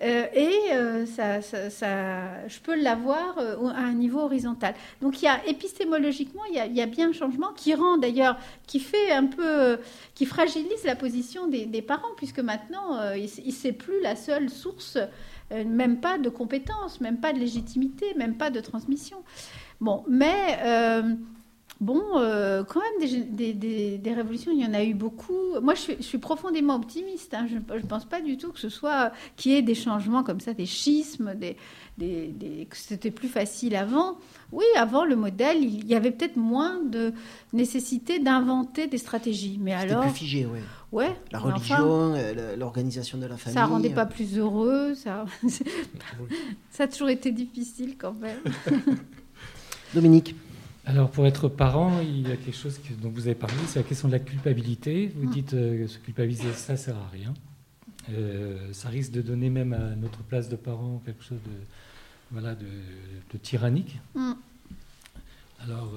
et je peux l'avoir à un niveau horizontal. Donc il y a épistémologiquement, il y a bien un changement qui rend d'ailleurs, qui fait un peu, qui fragilise la position des parents, puisque maintenant il c'est plus la seule source, même pas de compétences, même pas de légitimité, même pas de transmission. Bon, mais bon, quand même, des révolutions, il y en a eu beaucoup. Moi, je suis profondément optimiste. Hein. Je ne pense pas du tout que ce soit qu'il y ait des changements comme ça, des schismes, que c'était plus facile avant. Oui, avant, le modèle, il y avait peut-être moins de nécessité d'inventer des stratégies. Mais c'était alors plus figé, oui. Ouais, la religion, enfin, l'organisation de la famille. Ça ne rendait pas plus heureux. Ça a toujours été difficile quand même. Dominique. Alors, pour être parent, il y a quelque chose dont vous avez parlé, c'est la question de la culpabilité. Vous dites se culpabiliser, ça ne sert à rien. Ça risque de donner même à notre place de parent quelque chose de tyrannique. Alors,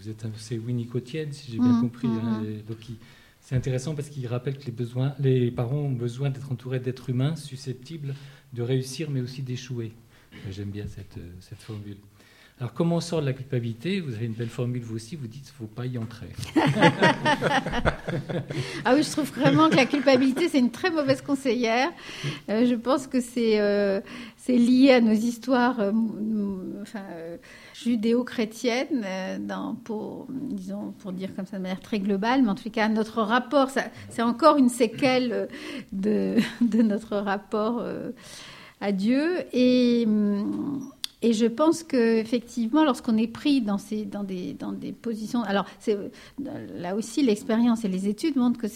vous êtes assez winnicottienne, si j'ai bien compris. Hein, donc, c'est intéressant parce qu'il rappelle que les parents ont besoin d'être entourés d'êtres humains susceptibles de réussir, mais aussi d'échouer. J'aime bien cette formule. Alors, comment on sort de la culpabilité ? Vous avez une belle formule, vous aussi. Vous dites qu'il ne faut pas y entrer. Ah oui, je trouve vraiment que la culpabilité, c'est une très mauvaise conseillère. Je pense que c'est lié à nos histoires judéo-chrétiennes, pour dire comme ça de manière très globale, mais en tout cas, notre rapport, ça, c'est encore une séquelle de notre rapport à Dieu. Et je pense qu'effectivement, lorsqu'on est pris dans des positions... Alors, là aussi, l'expérience et les études montrent que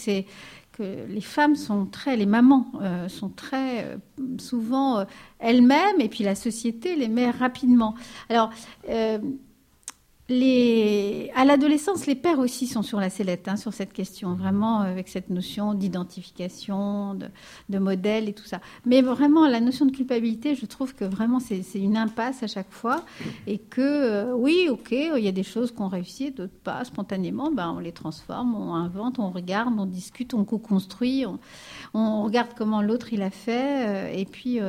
les femmes sont les mamans sont très souvent elles-mêmes, et puis la société les met rapidement. Alors, à l'adolescence, les pères aussi sont sur la sellette, hein, sur cette question, vraiment avec cette notion d'identification, de modèle et tout ça. Mais vraiment, la notion de culpabilité, je trouve que vraiment, c'est une impasse à chaque fois. Et que, oui, OK, il y a des choses qu'on réussit, d'autres pas. Spontanément, on les transforme, on invente, on regarde, on discute, on co-construit, on regarde comment l'autre, il a fait. Et puis...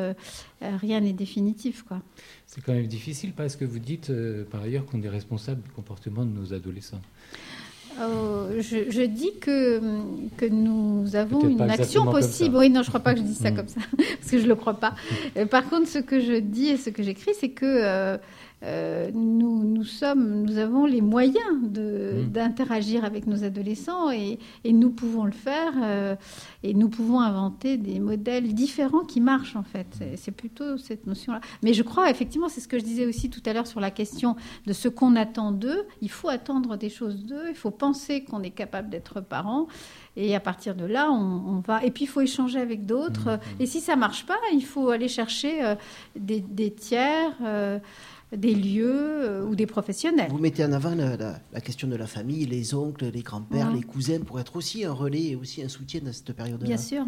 rien n'est définitif, quoi. C'est quand même difficile parce que vous dites, par ailleurs, qu'on est responsable du comportement de nos adolescents. Je dis que nous avons peut-être une action possible. Oui, non, je ne crois pas que je dise ça comme ça, parce que je ne le crois pas. Par contre, ce que je dis et ce que j'écris, c'est que nous avons les moyens d'interagir avec nos adolescents et nous pouvons le faire et nous pouvons inventer des modèles différents qui marchent, en fait. C'est plutôt cette notion-là. Mais je crois, effectivement, c'est ce que je disais aussi tout à l'heure sur la question de ce qu'on attend d'eux. Il faut attendre des choses d'eux, il faut penser qu'on est capable d'être parent. Et à partir de là, on va... Et puis, il faut échanger avec d'autres. Et si ça ne marche pas, il faut aller chercher des tiers, des lieux ou des professionnels. Vous mettez en avant la question de la famille, les oncles, les grands-pères, les cousins, pour être aussi un relais et aussi un soutien dans cette période-là. Bien sûr.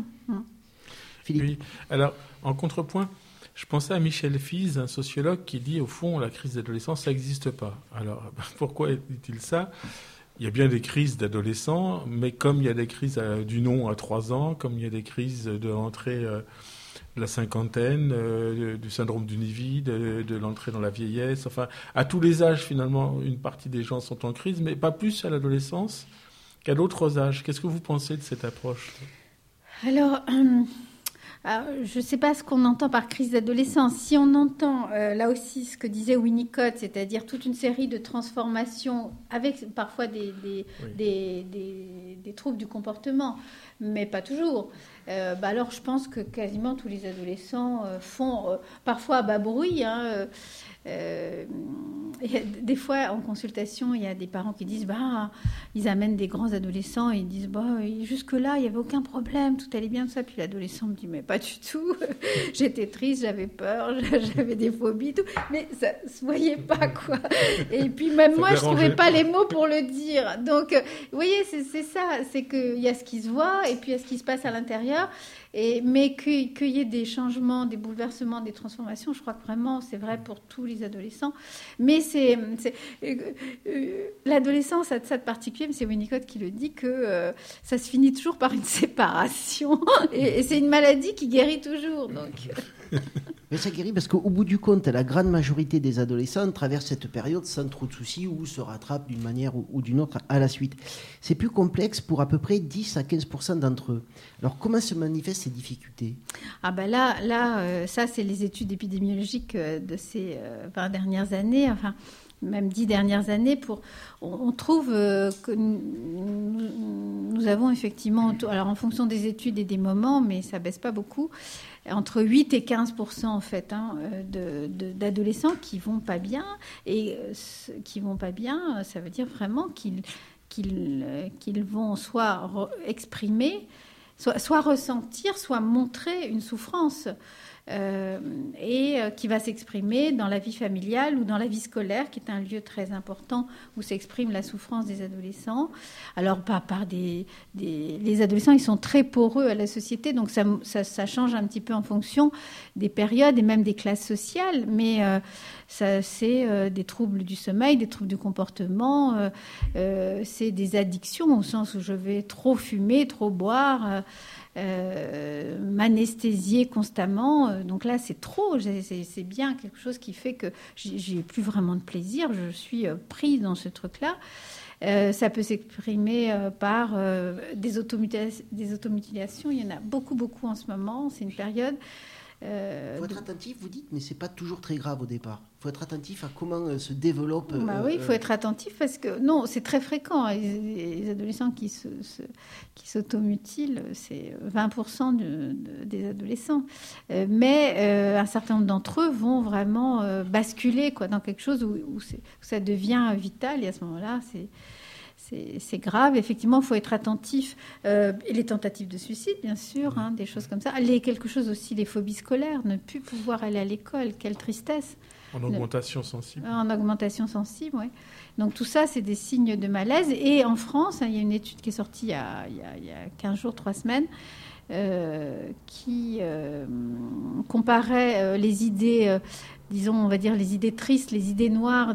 Philippe. Oui. Alors, en contrepoint, je pensais à Michel Fize, un sociologue qui dit, au fond, la crise d'adolescence, ça n'existe pas. Alors, pourquoi dit-il ça ? Il y a bien des crises d'adolescents, mais comme il y a des crises du non à 3 ans, comme il y a des crises de l'entrée de la cinquantaine, du syndrome du nid vide, de l'entrée dans la vieillesse, enfin, à tous les âges, finalement, une partie des gens sont en crise, mais pas plus à l'adolescence qu'à d'autres âges. Qu'est-ce que vous pensez de cette approche ? Alors... je ne sais pas ce qu'on entend par crise d'adolescence. Si on entend, là aussi, ce que disait Winnicott, c'est-à-dire toute une série de transformations avec parfois des troubles du comportement, mais pas toujours, alors je pense que quasiment tous les adolescents font parfois à bas bruit. Hein, des fois, en consultation, il y a des parents qui disent ils amènent des grands adolescents et ils disent jusque-là, il n'y avait aucun problème, tout allait bien, tout ça. Puis l'adolescent me dit mais pas du tout, j'étais triste, j'avais peur, j'avais des phobies, tout. Mais ça ne se voyait pas, quoi. Et puis même ça moi, je ne trouvais pas les mots pour le dire. Donc, vous voyez, c'est ça, c'est qu'il y a ce qui se voit et puis il y a ce qui se passe à l'intérieur. Mais qu'il y ait des changements, des bouleversements, des transformations, je crois que vraiment, c'est vrai pour tous les adolescents. Mais l'adolescence a de ça de particulier, mais c'est Winnicott qui le dit, que ça se finit toujours par une séparation. Et c'est une maladie qui guérit toujours. Donc. Mais ça guérit parce qu'au bout du compte, la grande majorité des adolescents traversent cette période sans trop de soucis ou se rattrapent d'une manière ou d'une autre à la suite. C'est plus complexe pour à peu près 10 à 15% d'entre eux. Alors comment se manifestent ces difficultés ? Ah ben là, ça c'est les études épidémiologiques de ces 20 dernières années. Enfin, même 10 dernières années, on trouve que nous avons effectivement, alors en fonction des études et des moments, mais ça baisse pas beaucoup, entre 8 et 15% en fait d'adolescents qui vont pas bien, et qui vont pas bien, ça veut dire vraiment qu'ils vont soit exprimer, soit ressentir, soit montrer une souffrance. Et qui va s'exprimer dans la vie familiale ou dans la vie scolaire, qui est un lieu très important où s'exprime la souffrance des adolescents. Alors, les adolescents, ils sont très poreux à la société, donc ça change un petit peu en fonction des périodes et même des classes sociales, mais c'est des troubles du sommeil, des troubles du comportement, c'est des addictions au sens où je vais trop fumer, trop boire, m'anesthésier constamment, donc là c'est trop, c'est bien quelque chose qui fait que j'ai plus vraiment de plaisir, je suis prise dans ce truc-là. Ça peut s'exprimer par des automutilations, il y en a beaucoup en ce moment, c'est une période. Il faut être attentif, vous dites, mais c'est pas toujours très grave au départ. Il faut être attentif à comment se développe. Oui, il faut être attentif parce que non, c'est très fréquent. Les adolescents qui s'automutilent, c'est 20% des adolescents. Mais un certain nombre d'entre eux vont vraiment basculer dans quelque chose où ça devient vital, et à ce moment-là, c'est grave. Effectivement, il faut être attentif. Les tentatives de suicide, bien sûr, des choses comme ça. Quelque chose aussi, les phobies scolaires, ne plus pouvoir aller à l'école, quelle tristesse. En augmentation sensible. En augmentation sensible, oui. Donc tout ça, c'est des signes de malaise. Et en France, il y a une étude qui est sortie il y a 15 jours, 3 semaines, qui comparait les idées, disons, on va dire les idées tristes, les idées noires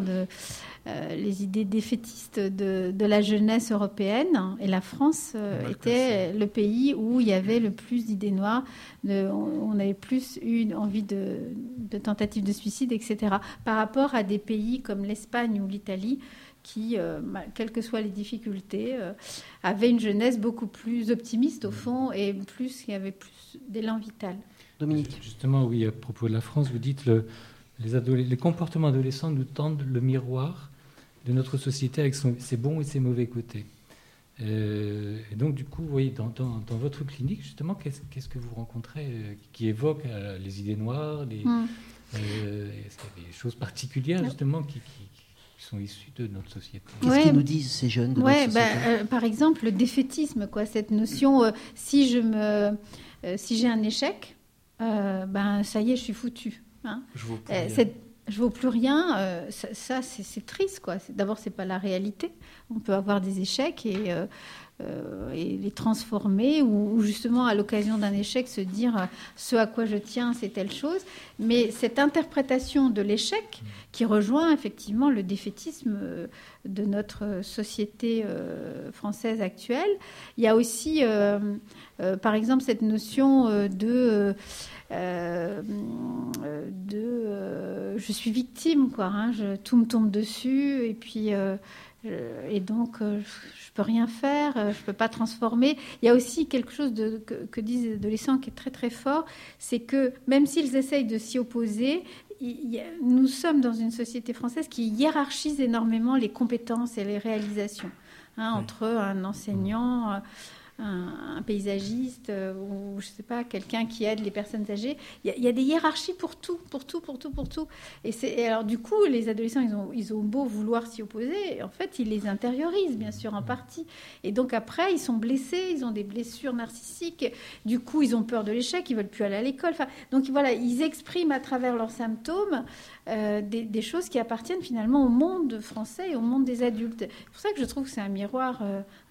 les idées défaitistes de la jeunesse européenne, et la France était le pays où il y avait le plus d'idées noires, on avait plus eu envie de tentatives de suicide, etc. Par rapport à des pays comme l'Espagne ou l'Italie qui, quelles que soient les difficultés, avaient une jeunesse beaucoup plus optimiste au fond et qui avait plus d'élan vital. Dominique. Justement, oui, à propos de la France, vous dites les comportements adolescents nous tendent le miroir de notre société avec ses bons et ses mauvais côtés. Et donc, du coup, oui, dans votre clinique, justement, qu'est-ce que vous rencontrez qui évoque les idées noires, est-ce qu'il y a des choses particulières, justement, qui sont issues de notre société? Qu'est-ce qu'ils nous disent, ces jeunes de notre société? Par exemple, le défaitisme, cette notion, si j'ai un échec, ça y est, je suis foutue. Je ne vaux plus rien, c'est triste, D'abord, ce n'est pas la réalité. On peut avoir des échecs et les transformer, ou justement, à l'occasion d'un échec, se dire ce à quoi je tiens, c'est telle chose. Mais cette interprétation de l'échec qui rejoint effectivement le défaitisme de notre société française actuelle. Il y a aussi, par exemple, cette notion de je suis victime, tout me tombe dessus, et puis et donc je peux rien faire, je peux pas transformer. Il y a aussi quelque chose que disent les adolescents qui est très très fort, c'est que même s'ils essayent de s'y opposer, nous sommes dans une société française qui hiérarchise énormément les compétences et les réalisations, entre un enseignant, un paysagiste, ou je sais pas, quelqu'un qui aide les personnes âgées. Il y a des hiérarchies pour tout. Et alors du coup, les adolescents, ils ont beau vouloir s'y opposer, en fait, ils les intériorisent bien sûr en partie. Et donc après, ils sont blessés, ils ont des blessures narcissiques. Du coup, ils ont peur de l'échec, ils veulent plus aller à l'école. Donc voilà, ils expriment à travers leurs symptômes des choses qui appartiennent finalement au monde français et au monde des adultes. C'est pour ça que je trouve que c'est un miroir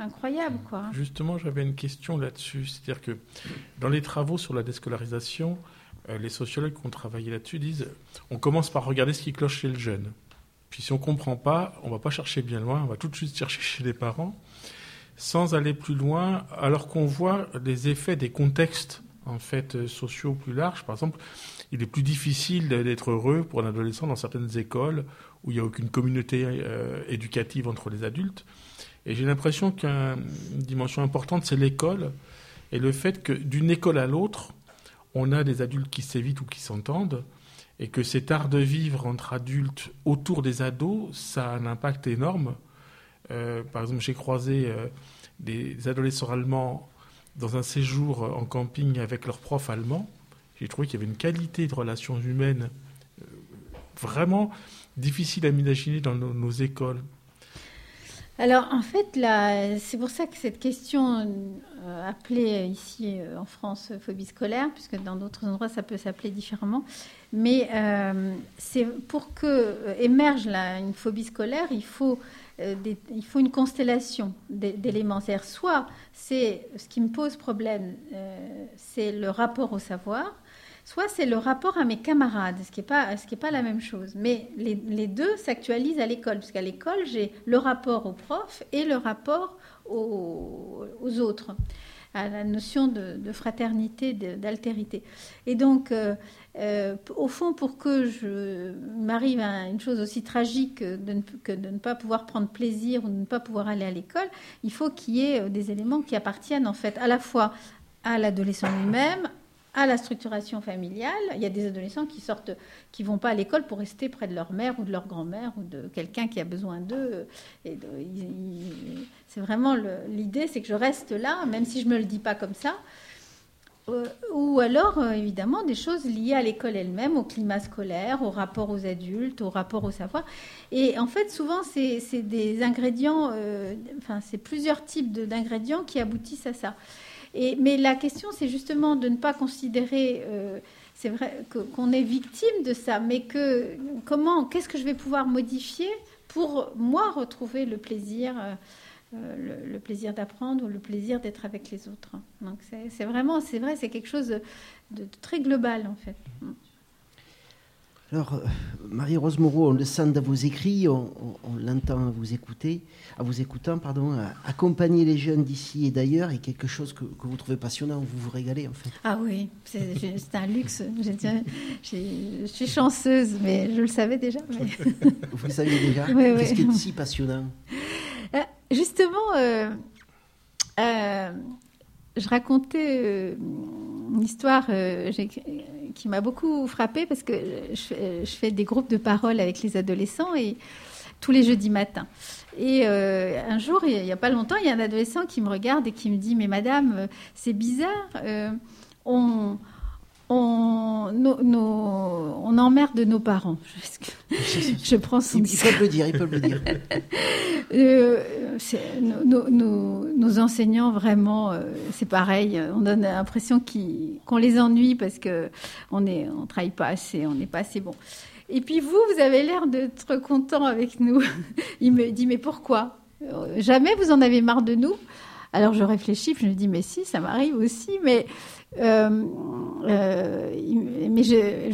incroyable, Justement, j'avais une question là-dessus, c'est-à-dire que dans les travaux sur la déscolarisation, les sociologues qui ont travaillé là-dessus disent on commence par regarder ce qui cloche chez le jeune. Puis si on ne comprend pas, on ne va pas chercher bien loin, on va tout de suite chercher chez les parents, sans aller plus loin, alors qu'on voit les effets des contextes en fait sociaux plus larges. Par exemple, il est plus difficile d'être heureux pour un adolescent dans certaines écoles où il n'y a aucune communauté éducative entre les adultes. Et j'ai l'impression qu'une dimension importante, c'est l'école et le fait que d'une école à l'autre, on a des adultes qui s'évitent ou qui s'entendent et que cet art de vivre entre adultes autour des ados, ça a un impact énorme. Par exemple, j'ai croisé des adolescents allemands dans un séjour en camping avec leurs profs allemands. J'ai trouvé qu'il y avait une qualité de relations humaines vraiment difficile à imaginer dans nos écoles. Alors, en fait, c'est pour ça que cette question appelée ici en France phobie scolaire, puisque dans d'autres endroits, ça peut s'appeler différemment, mais c'est pour qu'émerge une phobie scolaire, il faut une constellation d'éléments. C'est-à-dire, soit c'est ce qui me pose problème, c'est le rapport au savoir, soit c'est le rapport à mes camarades, ce qui n'est pas la même chose. Mais les deux s'actualisent à l'école, parce qu'à l'école, j'ai le rapport aux profs et le rapport aux autres, à la notion de fraternité, d'altérité. Et donc, au fond, pour que je m'arrive à une chose aussi tragique que de ne pas pouvoir prendre plaisir ou de ne pas pouvoir aller à l'école, il faut qu'il y ait des éléments qui appartiennent en fait à la fois à l'adolescent lui-même, à la structuration familiale. Il y a des adolescents qui vont pas à l'école pour rester près de leur mère ou de leur grand-mère ou de quelqu'un qui a besoin d'eux. C'est vraiment l'idée, c'est que je reste là, même si je me le dis pas comme ça. Ou alors, évidemment, des choses liées à l'école elle-même, au climat scolaire, au rapport aux adultes, au rapport au savoir. Et en fait, souvent, c'est des ingrédients, c'est plusieurs types d'ingrédients qui aboutissent à ça. Mais la question, c'est justement de ne pas considérer, c'est vrai, qu'on est victime de ça, mais qu'est-ce que je vais pouvoir modifier pour, moi, retrouver le plaisir, le plaisir d'apprendre ou le plaisir d'être avec les autres. Donc c'est vraiment, c'est vrai, c'est quelque chose de très global, en fait. Alors, Marie-Rose Moreau, on le sent dans vos écrits, on l'entend à vous écoutant, accompagner les jeunes d'ici et d'ailleurs est quelque chose que vous trouvez passionnant, vous vous régalez en fait. Ah oui, c'est un luxe. Je suis chanceuse, mais je le savez déjà. Mais... Vous le saviez déjà. Oui, qu'est-ce qui est si passionnant ? Justement, je racontais une histoire qui m'a beaucoup frappée parce que je fais des groupes de parole avec les adolescents et tous les jeudis matins. Et un jour, il n'y a pas longtemps, il y a un adolescent qui me regarde et qui me dit « Mais madame, c'est bizarre, on emmerde nos parents. » Je prends son discours. Il peut le dire. Nos enseignants, vraiment, c'est pareil. On donne l'impression qu'on les ennuie parce qu'on ne travaille pas assez, on n'est pas assez bon. Et puis vous avez l'air d'être content avec nous. Il me dit, mais pourquoi ? Jamais vous en avez marre de nous ? Alors je réfléchis, je me dis, mais si, ça m'arrive aussi, mais je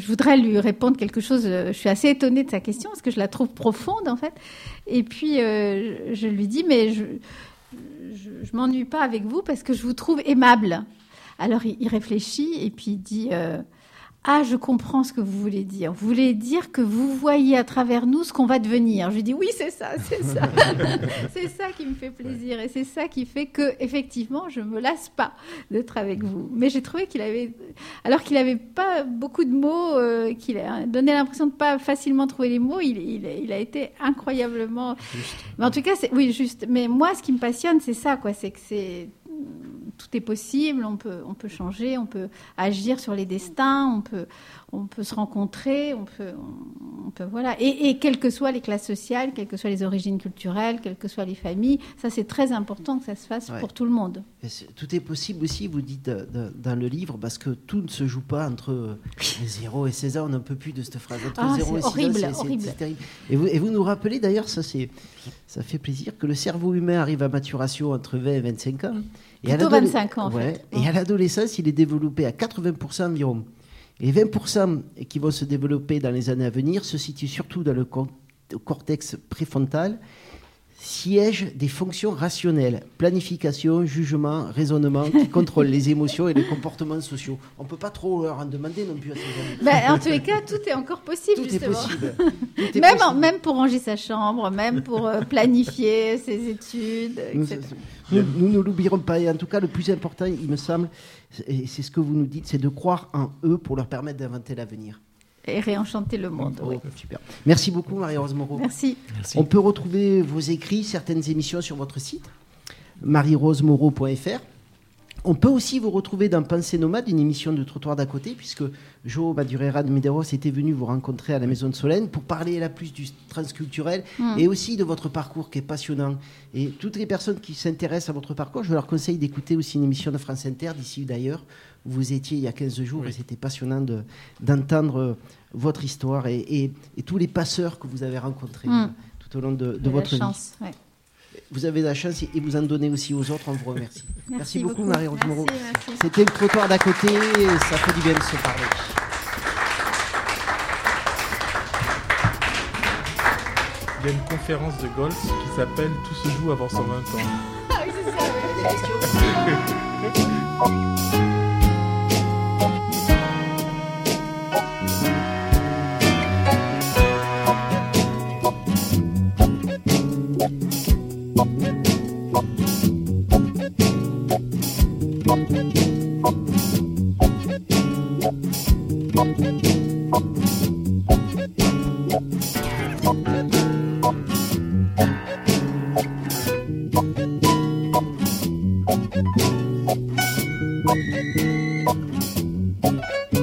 voudrais lui répondre quelque chose. Je suis assez étonnée de sa question parce que je la trouve profonde en fait. Et puis je lui dis, mais je m'ennuie pas avec vous parce que je vous trouve aimable. Alors il réfléchit et puis il dit je comprends ce que vous voulez dire. Vous voulez dire que vous voyez à travers nous ce qu'on va devenir. Je lui dis oui, c'est ça. C'est ça qui me fait plaisir et c'est ça qui fait que, effectivement, je me lasse pas d'être avec vous. Mais j'ai trouvé qu'il avait pas beaucoup de mots, qu'il donnait l'impression de pas facilement trouver les mots. Il a été incroyablement juste. Mais en tout cas, juste. Mais moi, ce qui me passionne, c'est ça, quoi. C'est que tout est possible, on peut changer, on peut agir sur les destins, on peut se rencontrer, on peut voilà. Et quelles que soient les classes sociales, quelles que soient les origines culturelles, quelles que soient les familles, ça c'est très important que ça se fasse pour tout le monde. Tout est possible aussi, vous dites dans le livre, parce que tout ne se joue pas entre 0 et 16 ans, on n'en peut plus de cette phrase. Entre 0 et 16 ans, c'est terrible. Et vous nous rappelez d'ailleurs, ça fait plaisir, que le cerveau humain arrive à maturation entre 20 et 25 ans. Et plutôt 25 ans, en fait. Et à l'adolescence, il est développé à 80% environ. Et les 20% qui vont se développer dans les années à venir se situent surtout dans le cortex préfrontal, siège des fonctions rationnelles, planification, jugement, raisonnement, qui contrôlent les émotions et les comportements sociaux. On ne peut pas trop leur en demander non plus à ces gens. En tous les cas, tout est encore possible, justement. Tout est possible. Même pour ranger sa chambre, même pour planifier ses études, etc. Nous ne l'oublierons pas. Et en tout cas, le plus important, il me semble, et c'est ce que vous nous dites, c'est de croire en eux pour leur permettre d'inventer l'avenir. et réenchanter le monde. Oh, oui. Super. Merci beaucoup, Marie-Rose Moreau. Merci. Merci. On peut retrouver vos écrits, certaines émissions sur votre site, marierosemoreau.fr. On peut aussi vous retrouver dans Penser Nomade, une émission de Trottoir d'à côté, puisque Joan Madureira de Medeiros était venue vous rencontrer à la Maison de Solène pour parler là plus du transculturel et aussi de votre parcours qui est passionnant. Et toutes les personnes qui s'intéressent à votre parcours, je leur conseille d'écouter aussi une émission de France Inter, d'ici d'ailleurs. Vous étiez il y a 15 jours et c'était passionnant d'entendre votre histoire et tous les passeurs que vous avez rencontrés tout au long de votre vie. Chance, ouais. Vous avez la chance et vous en donnez aussi aux autres, on vous remercie. Merci beaucoup, Marie-Rose Moreau. C'était le Trottoir d'à côté, ça fait du bien de se parler. Il y a une conférence de Gauls qui s'appelle « Tout se joue avant 120 ans ». Ah oui, c'est ça, oui.